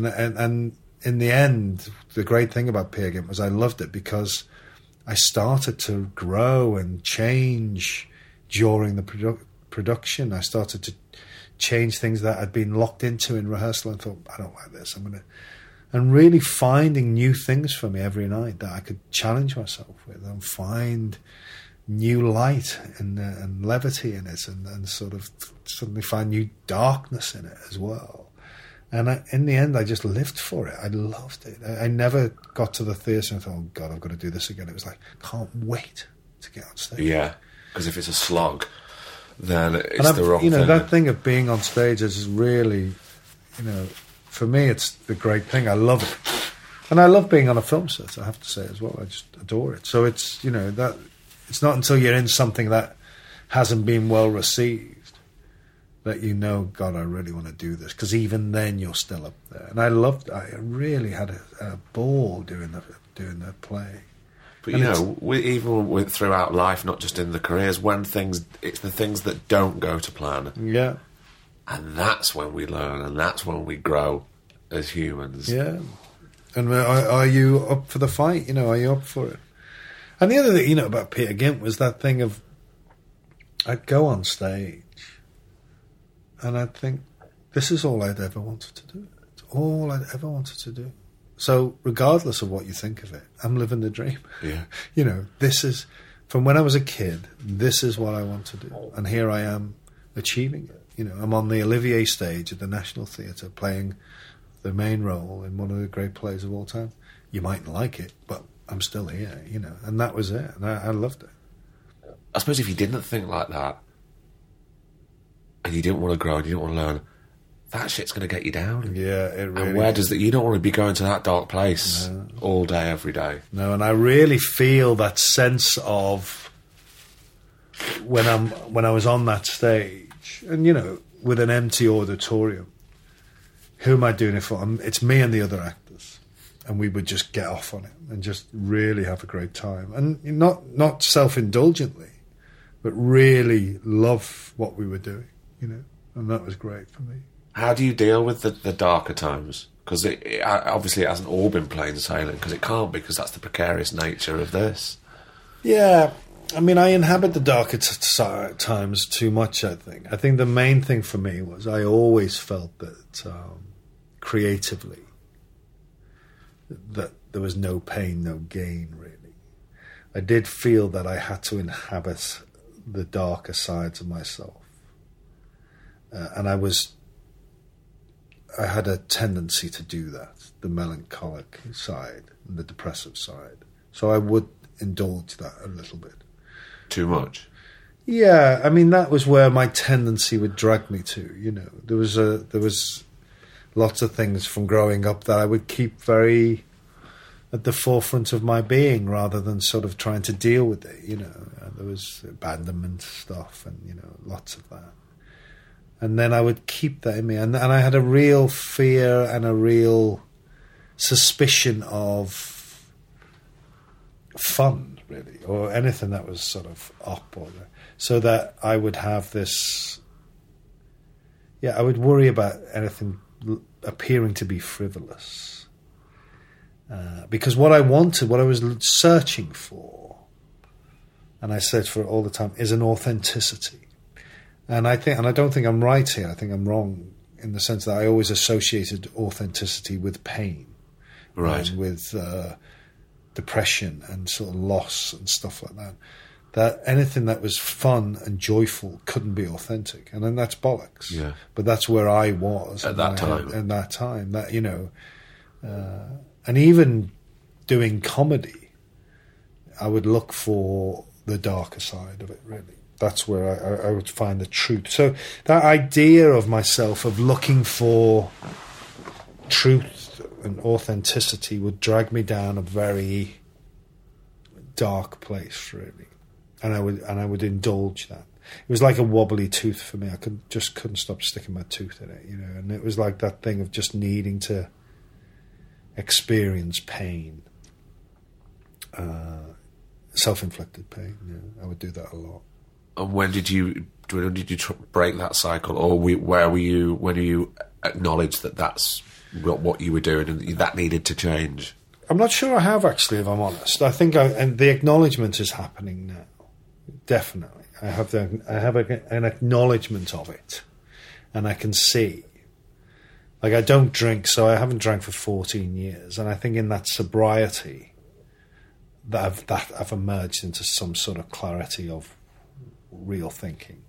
in the end, the great thing about Peer Gynt was I loved it because I started to grow and change during the production. I started to change things that I'd been locked into in rehearsal and thought, I don't like this. And really finding new things for me every night that I could challenge myself with and find new light and levity in it and sort of suddenly find new darkness in it as well. And in the end, I just lived for it. I loved it. I never got to the theatre and thought, oh, God, I've got to do this again. It was like, can't wait to get on stage. Yeah, because if it's a slog, then it's the wrong thing. You know, that thing of being on stage is really, you know, for me, it's the great thing. I love it. And I love being on a film set, I have to say, as well. I just adore it. So it's, you know, that it's not until you're in something that hasn't been well received that you know, God, I really want to do this. Because even then, you're still up there. And I really had a ball doing the play. But, and you know, throughout life, not just in the careers, it's the things that don't go to plan. Yeah. And that's when we learn, and that's when we grow as humans. Yeah. And are you up for the fight? You know, are you up for it? And the other thing, you know, about Peer Gynt was that thing of, I'd go on stage, and I'd think, this is all I'd ever wanted to do. It's all I'd ever wanted to do. So regardless of what you think of it, I'm living the dream. Yeah. You know, this is, from when I was a kid, this is what I want to do. And here I am achieving it. You know, I'm on the Olivier stage at the National Theatre playing the main role in one of the great plays of all time. You mightn't like it, but I'm still here, you know. And that was it. And I loved it. I suppose if you didn't think like that, and you didn't want to grow and you didn't want to learn, that shit's going to get you down. Yeah, it really And where does that? You don't want to be going to that dark place all day, every day. No, and I really feel that sense of when I was on that stage, and, you know, with an empty auditorium, who am I doing it for? It's me and the other actors. And we would just get off on it and just really have a great time. And not self-indulgently, but really love what we were doing. You know, and that was great for me. How do you deal with the darker times? Because it obviously it hasn't all been plain sailing, because it can't be, because that's the precarious nature of this. Yeah, I mean, I inhabit the darker times too much, I think. I think the main thing for me was I always felt that creatively that there was no pain, no gain, really. I did feel that I had to inhabit the darker sides of myself. And I had a tendency to do that, the melancholic side and the depressive side. So I would indulge that a little bit. Too much? Yeah, I mean, that was where my tendency would drag me to, you know. There was lots of things from growing up that I would keep very at the forefront of my being rather than sort of trying to deal with it, you know. There was abandonment stuff and, you know, lots of that. And then I would keep that in me. And I had a real fear and a real suspicion of fun, really, or anything that was sort of up. Or so that I would have this... Yeah, I would worry about anything appearing to be frivolous. Because what I wanted, what I was searching for, and I search for it all the time, is an authenticity. And I think, and I don't think I'm right here, I think I'm wrong in the sense that I always associated authenticity with pain. Right. And with depression and sort of loss and stuff like that. That anything that was fun and joyful couldn't be authentic. And then that's bollocks. Yeah. But that's where I was. At that time. At that time. That, you know... and even doing comedy, I would look for the darker side of it, really. That's where I would find the truth. So that idea of myself, of looking for truth and authenticity, would drag me down a very dark place, really. And I would indulge that. It was like a wobbly tooth for me. I couldn't stop sticking my tooth in it, you know. And it was like that thing of just needing to experience pain, self-inflicted pain. Yeah, I would do that a lot. And when did you break that cycle, or where were you when you acknowledged that that's what you were doing and that needed to change? I'm not sure I have, actually, if I'm honest. I think and the acknowledgement is happening now. Definitely, I have an acknowledgement of it, and I can see. Like, I don't drink, so I haven't drank for 14 years. And I think in that sobriety that I've emerged into some sort of clarity of real thinking.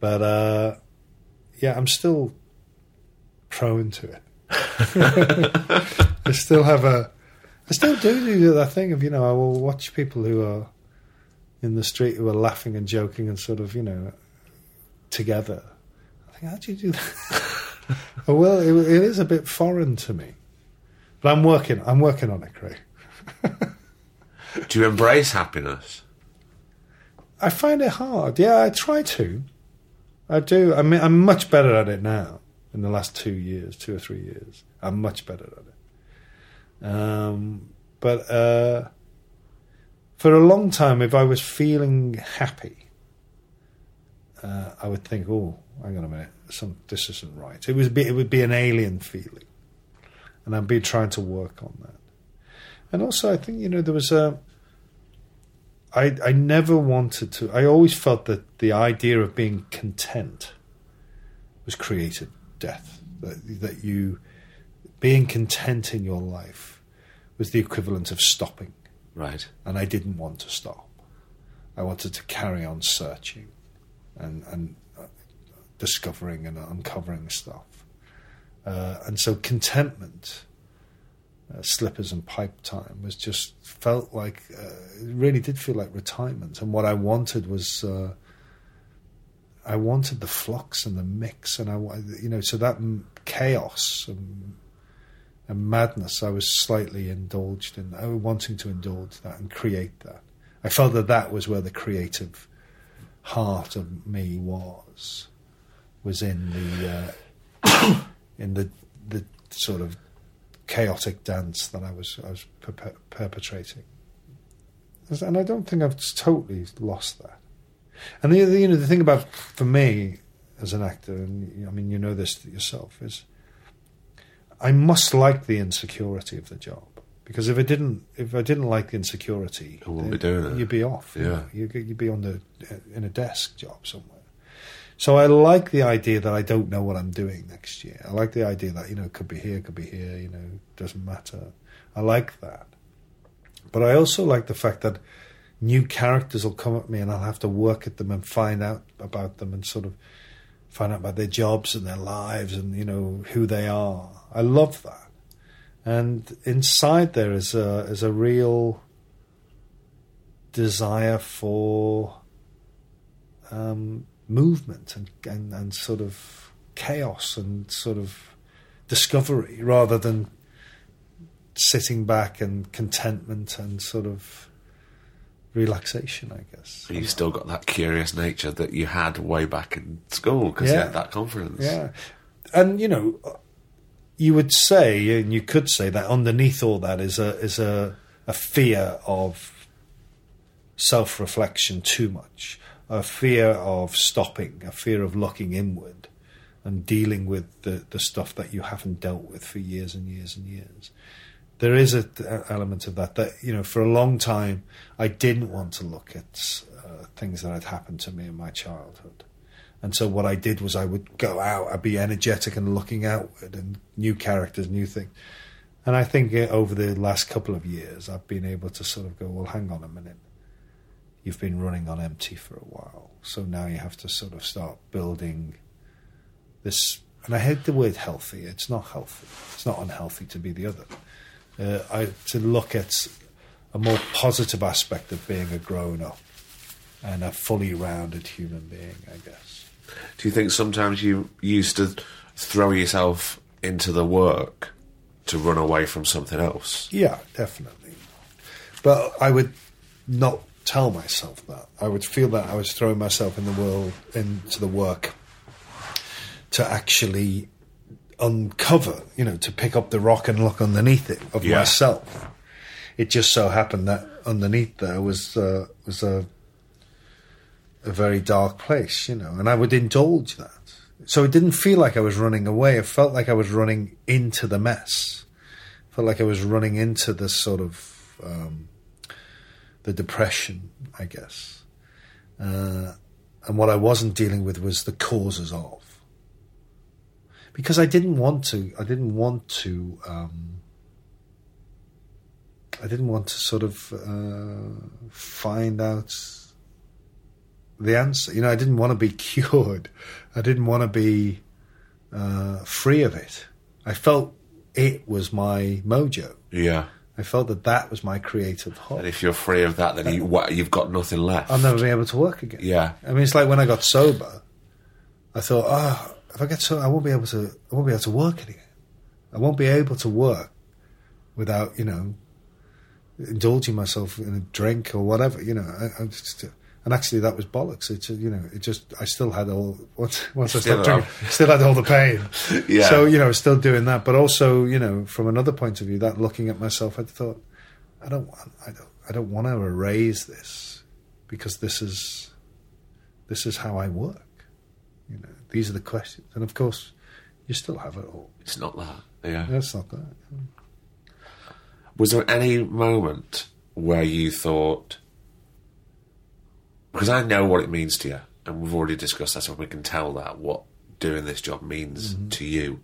But, yeah, I'm still prone to it. I still do that thing of, you know, I will watch people who are in the street who are laughing and joking and sort of, you know, together. I think, how do you do that? Well, it is a bit foreign to me, but I'm working on it, Craig. Do you embrace happiness? I find it hard. Yeah, I try to. I do. I mean, I'm much better at it now. In the last 2 or 3 years, I'm much better at it. But for a long time, if I was feeling happy, I would think, "Oh, hang on a minute. This isn't right." It would be an alien feeling, and I'd be trying to work on that. And also, I think, you know, there was a... I never wanted to... I always felt that the idea of being content was created death. That you... Being content in your life was the equivalent of stopping. Right. And I didn't want to stop. I wanted to carry on searching and discovering and uncovering stuff, and so contentment, slippers and pipe time, was just felt like it really did feel like retirement. And what I wanted was I wanted the flux and the mix, and I, you know, so that chaos and madness, I was slightly indulged in. I was wanting to indulge that and create that. I felt that was where the creative heart of me was. Was in the in the sort of chaotic dance that I was perpetrating, and I don't think I've totally lost that. And the thing about, for me as an actor, and I mean, you know this yourself, is I must like the insecurity of the job, because if I didn't like the insecurity, I wouldn't be doing it. You'd be off. Yeah, you'd be in a desk job somewhere. So I like the idea that I don't know what I'm doing next year. I like the idea that, you know, could be here, you know, doesn't matter. I like that. But I also like the fact that new characters will come at me and I'll have to work at them and find out about them and sort of find out about their jobs and their lives and, you know, who they are. I love that. And inside there is a real desire for... movement and sort of chaos and sort of discovery, rather than sitting back and contentment and sort of relaxation, I guess. And you've still got that curious nature that you had way back in school because you had that confidence. Yeah. And, you know, you would say, and you could say that underneath all that is a fear of self-reflection too much, a fear of stopping, a fear of looking inward and dealing with the stuff that you haven't dealt with for years and years and years. There is an element of that, you know, for a long time, I didn't want to look at things that had happened to me in my childhood. And so what I did was I would go out, I'd be energetic and looking outward and new characters, new things. And I think over the last couple of years, I've been able to sort of go, well, hang on a minute. You've been running on empty for a while. So now you have to sort of start building this. And I hate the word healthy. It's not healthy. It's not unhealthy to be the other. To look at a more positive aspect of being a grown-up and a fully rounded human being, I guess. Do you think sometimes you used to throw yourself into the work to run away from something else? Yeah, definitely. But I would not tell myself that. I would feel that I was throwing myself into the work to actually uncover, you know, to pick up the rock and look underneath it of myself. It just so happened that underneath there was a very dark place, you know, and I would indulge that. So it didn't feel like I was running away. It felt like I was running into the mess. It felt like I was running into this sort of the depression, I guess. And what I wasn't dealing with was the causes of. Because I didn't want to find out the answer. You know, I didn't want to be cured. I didn't want to be free of it. I felt it was my mojo. Yeah. I felt that was my creative hub. And if you're free of that, then you've got nothing left. I'll never be able to work again. Yeah. I mean, it's like when I got sober, I thought, if I get sober, I won't be able to work again. I won't be able to work without, you know, indulging myself in a drink or whatever, you know. And actually, that was bollocks. It's, you know, it just, I still had all, once I stopped drinking, still had all the pain. Yeah. So, you know, still doing that. But also, you know, from another point of view, that looking at myself, I thought, I don't want to erase this because this is how I work. You know, these are the questions. And of course, you still have it all. It's not that. Yeah. It's not that. Yeah. Was there any moment where you thought, because I know what it means to you, and we've already discussed that, so we can tell that what doing this job means to you.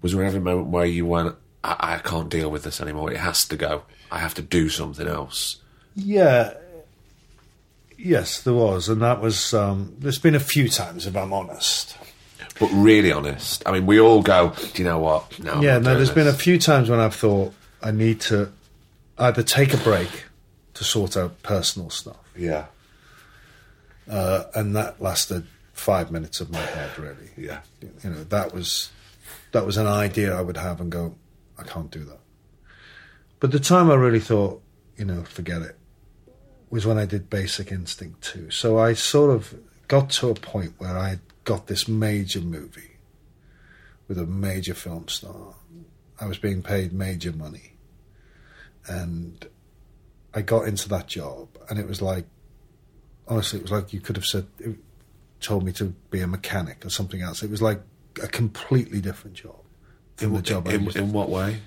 Was there ever a moment where you went, I can't deal with this anymore, it has to go, I have to do something else? Yeah. Yes, there was, and that was, there's been a few times, if I'm honest. But really honest. I mean, we all go, do you know what? No, yeah, no, there's been a few times when I've thought I need to either take a break to sort out personal stuff. Yeah. And that lasted 5 minutes of my head, really. Yeah. You know, that was an idea I would have and go, I can't do that. But the time I really thought, you know, forget it, was when I did Basic Instinct 2. So I sort of got to a point where I got this major movie with a major film star. I was being paid major money. And I got into that job, and it was like, honestly, it was like you could have said, told me to be a mechanic or something else. It was like a completely different job than the job I was. In what way?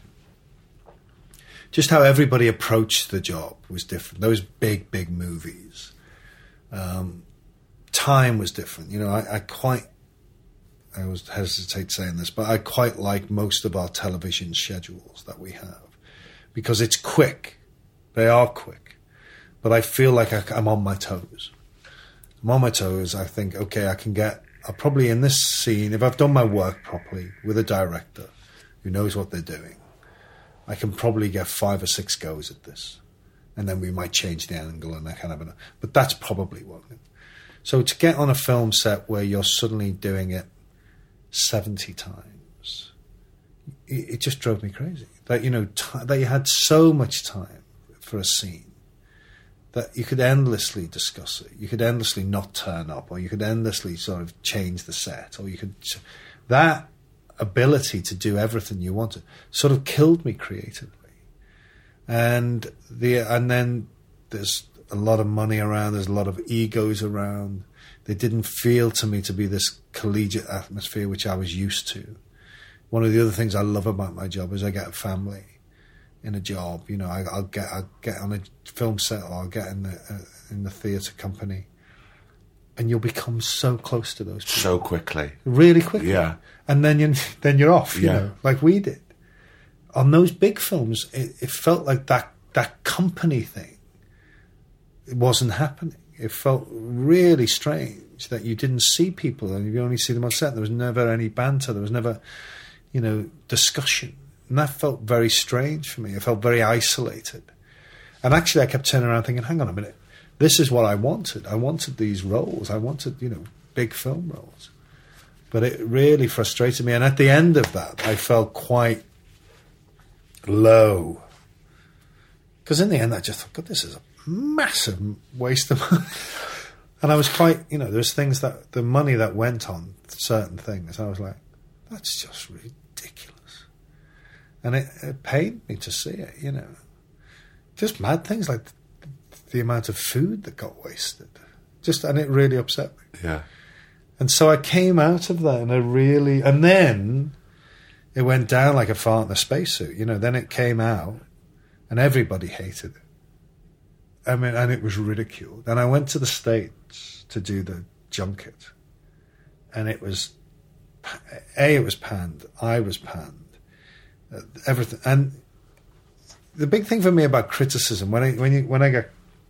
Just how everybody approached the job was different. Those big, big movies. Time was different. You know, I always hesitate saying this, but I quite like most of our television schedules that we have because it's quick. They are quick, but I feel like I'm on my toes. I'm on my toes. I think, okay, I'll probably in this scene, if I've done my work properly with a director who knows what they're doing, I can probably get 5 or 6 goes at this. And then we might change the angle and that kind of, but that's probably what. So to get on a film set where you're suddenly doing it 70 times, it just drove me crazy. That, you know, that you had so much time for a scene that you could endlessly discuss it. You could endlessly not turn up, or you could endlessly sort of change the set, or you could... That ability to do everything you wanted sort of killed me creatively. And then there's a lot of money around, there's a lot of egos around. They didn't feel to me to be this collegiate atmosphere which I was used to. One of the other things I love about my job is I get a family in a job. You know, I'll get on a film set, or I'll get in the theatre company, and you'll become so close to those people. So quickly, really quickly. Yeah, and then you're off. You know, like we did on those big films. It felt like that company thing. It wasn't happening. It felt really strange that you didn't see people and you only see them on set. There was never any banter. There was never, you know, discussion. And that felt very strange for me. I felt very isolated. And actually I kept turning around thinking, hang on a minute, this is what I wanted. I wanted these roles. I wanted, you know, big film roles. But it really frustrated me. And at the end of that, I felt quite low. Because in the end, I just thought, God, this is a massive waste of money. And I was quite, you know, there's things that the money that went on certain things, I was like, that's just ridiculous. And it pained me to see it, you know. Just mad things like the amount of food that got wasted. And it really upset me. Yeah. And so I came out of that and then it went down like a fart in a spacesuit, you know. Then it came out and everybody hated it. I mean, and it was ridiculed. And I went to the States to do the junket. And it was, it was panned. I was panned. Everything. And the big thing for me about criticism, when I get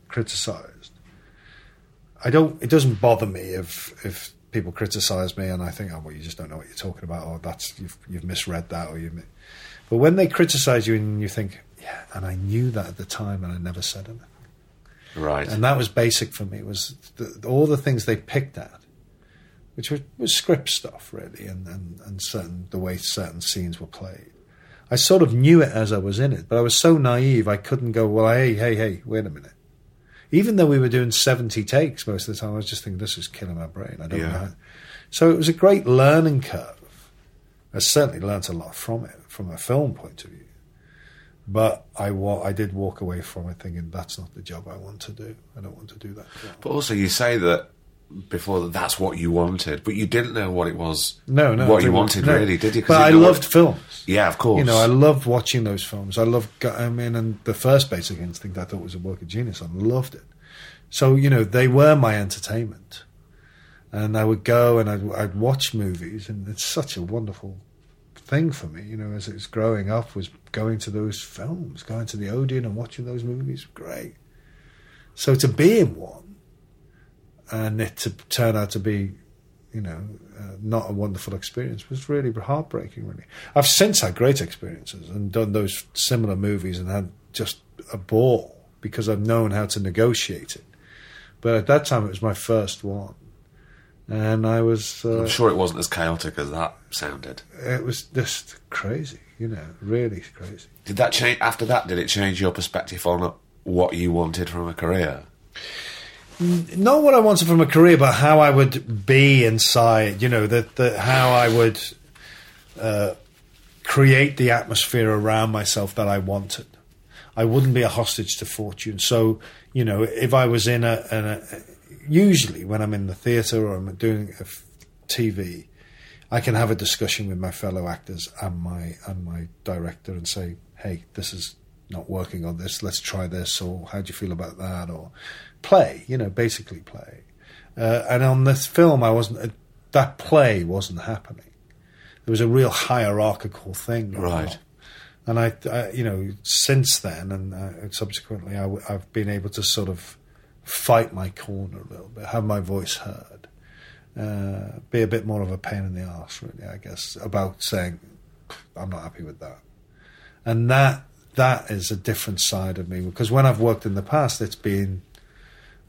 criticised, it doesn't bother me if people criticise me and I think, oh, well, you just don't know what you're talking about, or that's, you've misread that, or you. But when they criticise you and you think, yeah, and I knew that at the time and I never said anything. Right. And that was basic for me, was all the things they picked at, which was script stuff, really, and certain, the way certain scenes were played. I sort of knew it as I was in it, but I was so naive I couldn't go, well, hey, wait a minute. Even though we were doing 70 takes most of the time, I was just thinking, this is killing my brain. I don't know how. So it was a great learning curve. I certainly learnt a lot from it, from a film point of view. But I did walk away from it thinking, that's not the job I want to do. I don't want to do that. But also, you say that before that's what you wanted, but you didn't know what it was. No, what you wanted, really, did you? But I loved films. Yeah, of course. You know, I loved watching those films. And the first Basic Instinct I thought was a work of genius. I loved it. So, you know, they were my entertainment. And I would go and I'd watch movies, and it's such a wonderful thing for me, you know, as it was growing up, was going to those films, going to the Odeon and watching those movies. Great. So to be in one, and it to turn out to be, you know, not a wonderful experience, was really heartbreaking, really. I've since had great experiences and done those similar movies and had just a ball, because I've known how to negotiate it. But at that time, it was my first one. And I was... I'm sure it wasn't as chaotic as that sounded. It was just crazy, you know, really crazy. Did that change... After that, did it change your perspective on what you wanted from a career? Not what I wanted from a career, but how I would be inside, you know, how I would create the atmosphere around myself that I wanted. I wouldn't be a hostage to fortune. So, you know, if I was in usually when I'm in the theatre or I'm doing TV, I can have a discussion with my fellow actors and my director and say, hey, this is not working on this, let's try this, or how do you feel about that, or play, you know, basically play. And on this film, that play wasn't happening. There was a real hierarchical thing. Right. And I, you know, since then and subsequently, I've been able to sort of fight my corner a little bit, have my voice heard, be a bit more of a pain in the arse, really, I guess, about saying, I'm not happy with that. And that is a different side of me, because when I've worked in the past, it's been,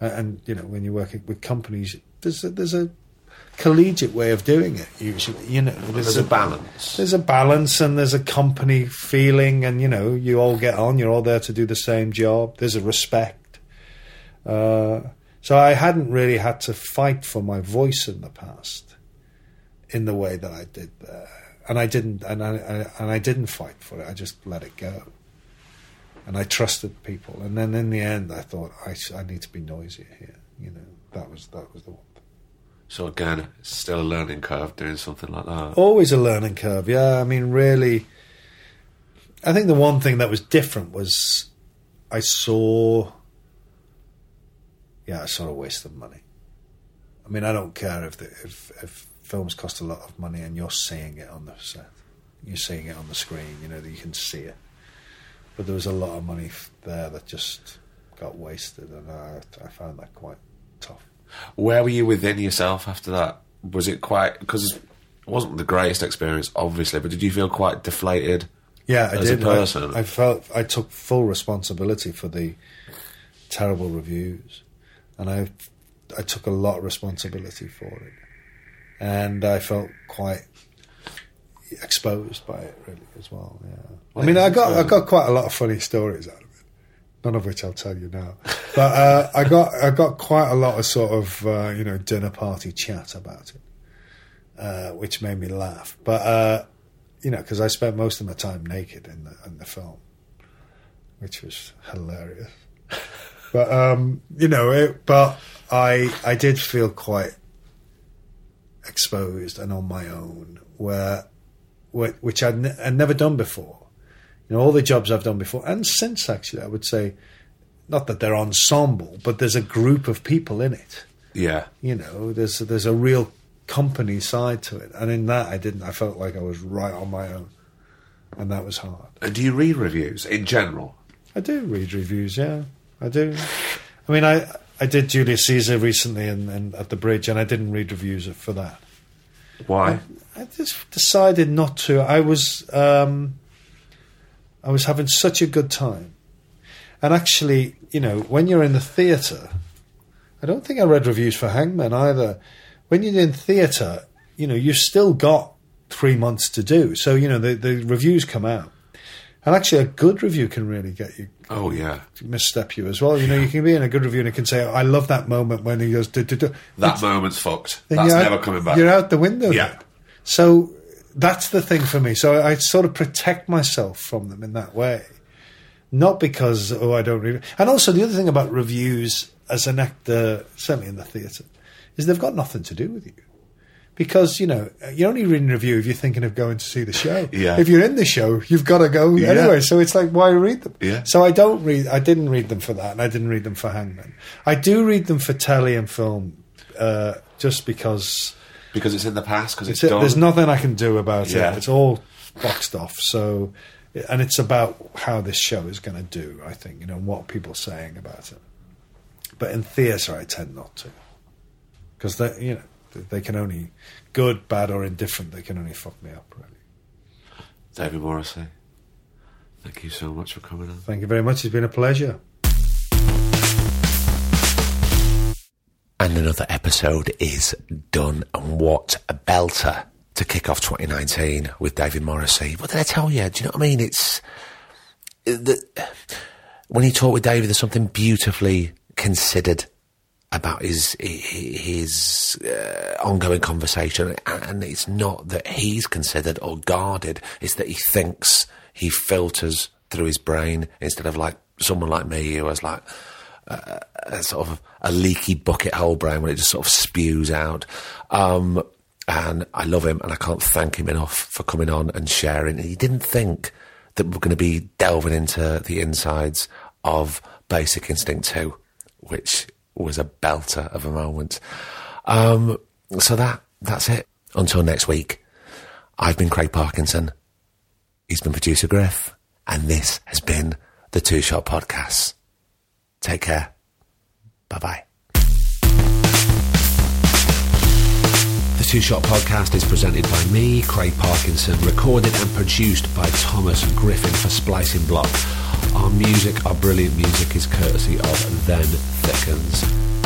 and, you know, when you're working with companies, there's a collegiate way of doing it, usually. You know, there's a balance. There's a balance, and there's a company feeling, and, you know, you all get on, you're all there to do the same job. There's a respect. So I hadn't really had to fight for my voice in the past in the way that I did there. And I didn't fight for it. I just let it go. And I trusted people. And then in the end, I thought, I need to be noisier here. You know, that was the one thing. So again, it's still a learning curve doing something like that. Always a learning curve, yeah. I mean, really, I think the one thing that was different was I saw a waste of money. I mean, I don't care if films cost a lot of money and you're seeing it on the set. You're seeing it on the screen, you know, that you can see it. But there was a lot of money there that just got wasted, and I found that quite tough. Where were you within yourself after that? Was it quite... Because it wasn't the greatest experience, obviously, but did you feel quite deflated? Yeah, I did. As a person? I felt... I took full responsibility for the terrible reviews, and I took a lot of responsibility for it. And I felt quite exposed by it, really, as well, yeah. Well, I mean, I got quite a lot of funny stories out of it, none of which I'll tell you now. But I got quite a lot of sort of, you know, dinner party chat about it, which made me laugh. But, you know, because I spent most of my time naked in the film, which was hilarious. But, you know, I did feel quite exposed and on my own, which I'd never done before. You know, all the jobs I've done before and since, actually, I would say, not that they're ensemble, but there's a group of people in it. Yeah, you know, there's a real company side to it, and in that I felt like I was right on my own, and that was hard. And do you read reviews in general? I do read reviews, yeah, I do. I mean, I did Julius Caesar recently and at the Bridge, and I didn't read reviews for that. Why? I just decided not to. I was having such a good time. And actually, you know, when you're in the theatre, I don't think I read reviews for Hangman either. When you're in theatre, you know, you've still got 3 months to do. So, you know, the reviews come out. And actually, a good review can really get you... Oh, yeah. ...misstep you as well. You know, yeah. You can be in a good review and it can say, oh, I love that moment when he goes... Do. That moment's fucked. That's never coming back. You're out the window. Yeah. Then. So that's the thing for me. So I sort of protect myself from them in that way. Not because, I don't read... And also, the other thing about reviews as an actor, certainly in the theatre, is they've got nothing to do with you. Because, you know, you're only reading a review if you're thinking of going to see the show. Yeah. If you're in the show, you've got to go anyway. Yeah. So it's like, why read them? Yeah. So I didn't read them for that, and I didn't read them for Hangman. I do read them for telly and film, just because... Because it's in the past, because it's done. There's nothing I can do about it. It's all boxed off. So, and it's about how this show is going to do, I think, you know, and what people are saying about it. But in theatre, I tend not to. Because, you know... They can only, good, bad, or indifferent, they can only fuck me up, really. David Morrissey, thank you so much for coming on. Thank you very much. It's been a pleasure. And another episode is done. And what a belter to kick off 2019 with David Morrissey. What did I tell you? Do you know what I mean? When you talk with David, there's something beautifully considered about his ongoing conversation, and it's not that he's considered or guarded, it's that he thinks, he filters through his brain, instead of like someone like me who has like a sort of a leaky bucket hole brain where it just sort of spews out. And I love him, and I can't thank him enough for coming on and sharing. He didn't think that we're going to be delving into the insides of Basic Instinct 2, which was a belter of a moment. So that's it. Until next week, I've been Craig Parkinson. He's been producer Griff. And this has been the Two Shot Podcast. Take care. Bye-bye. The Two Shot Podcast is presented by me, Craig Parkinson, recorded and produced by Thomas Griffin for Splicing Block. Our music, our brilliant music, is courtesy of Then Thickens.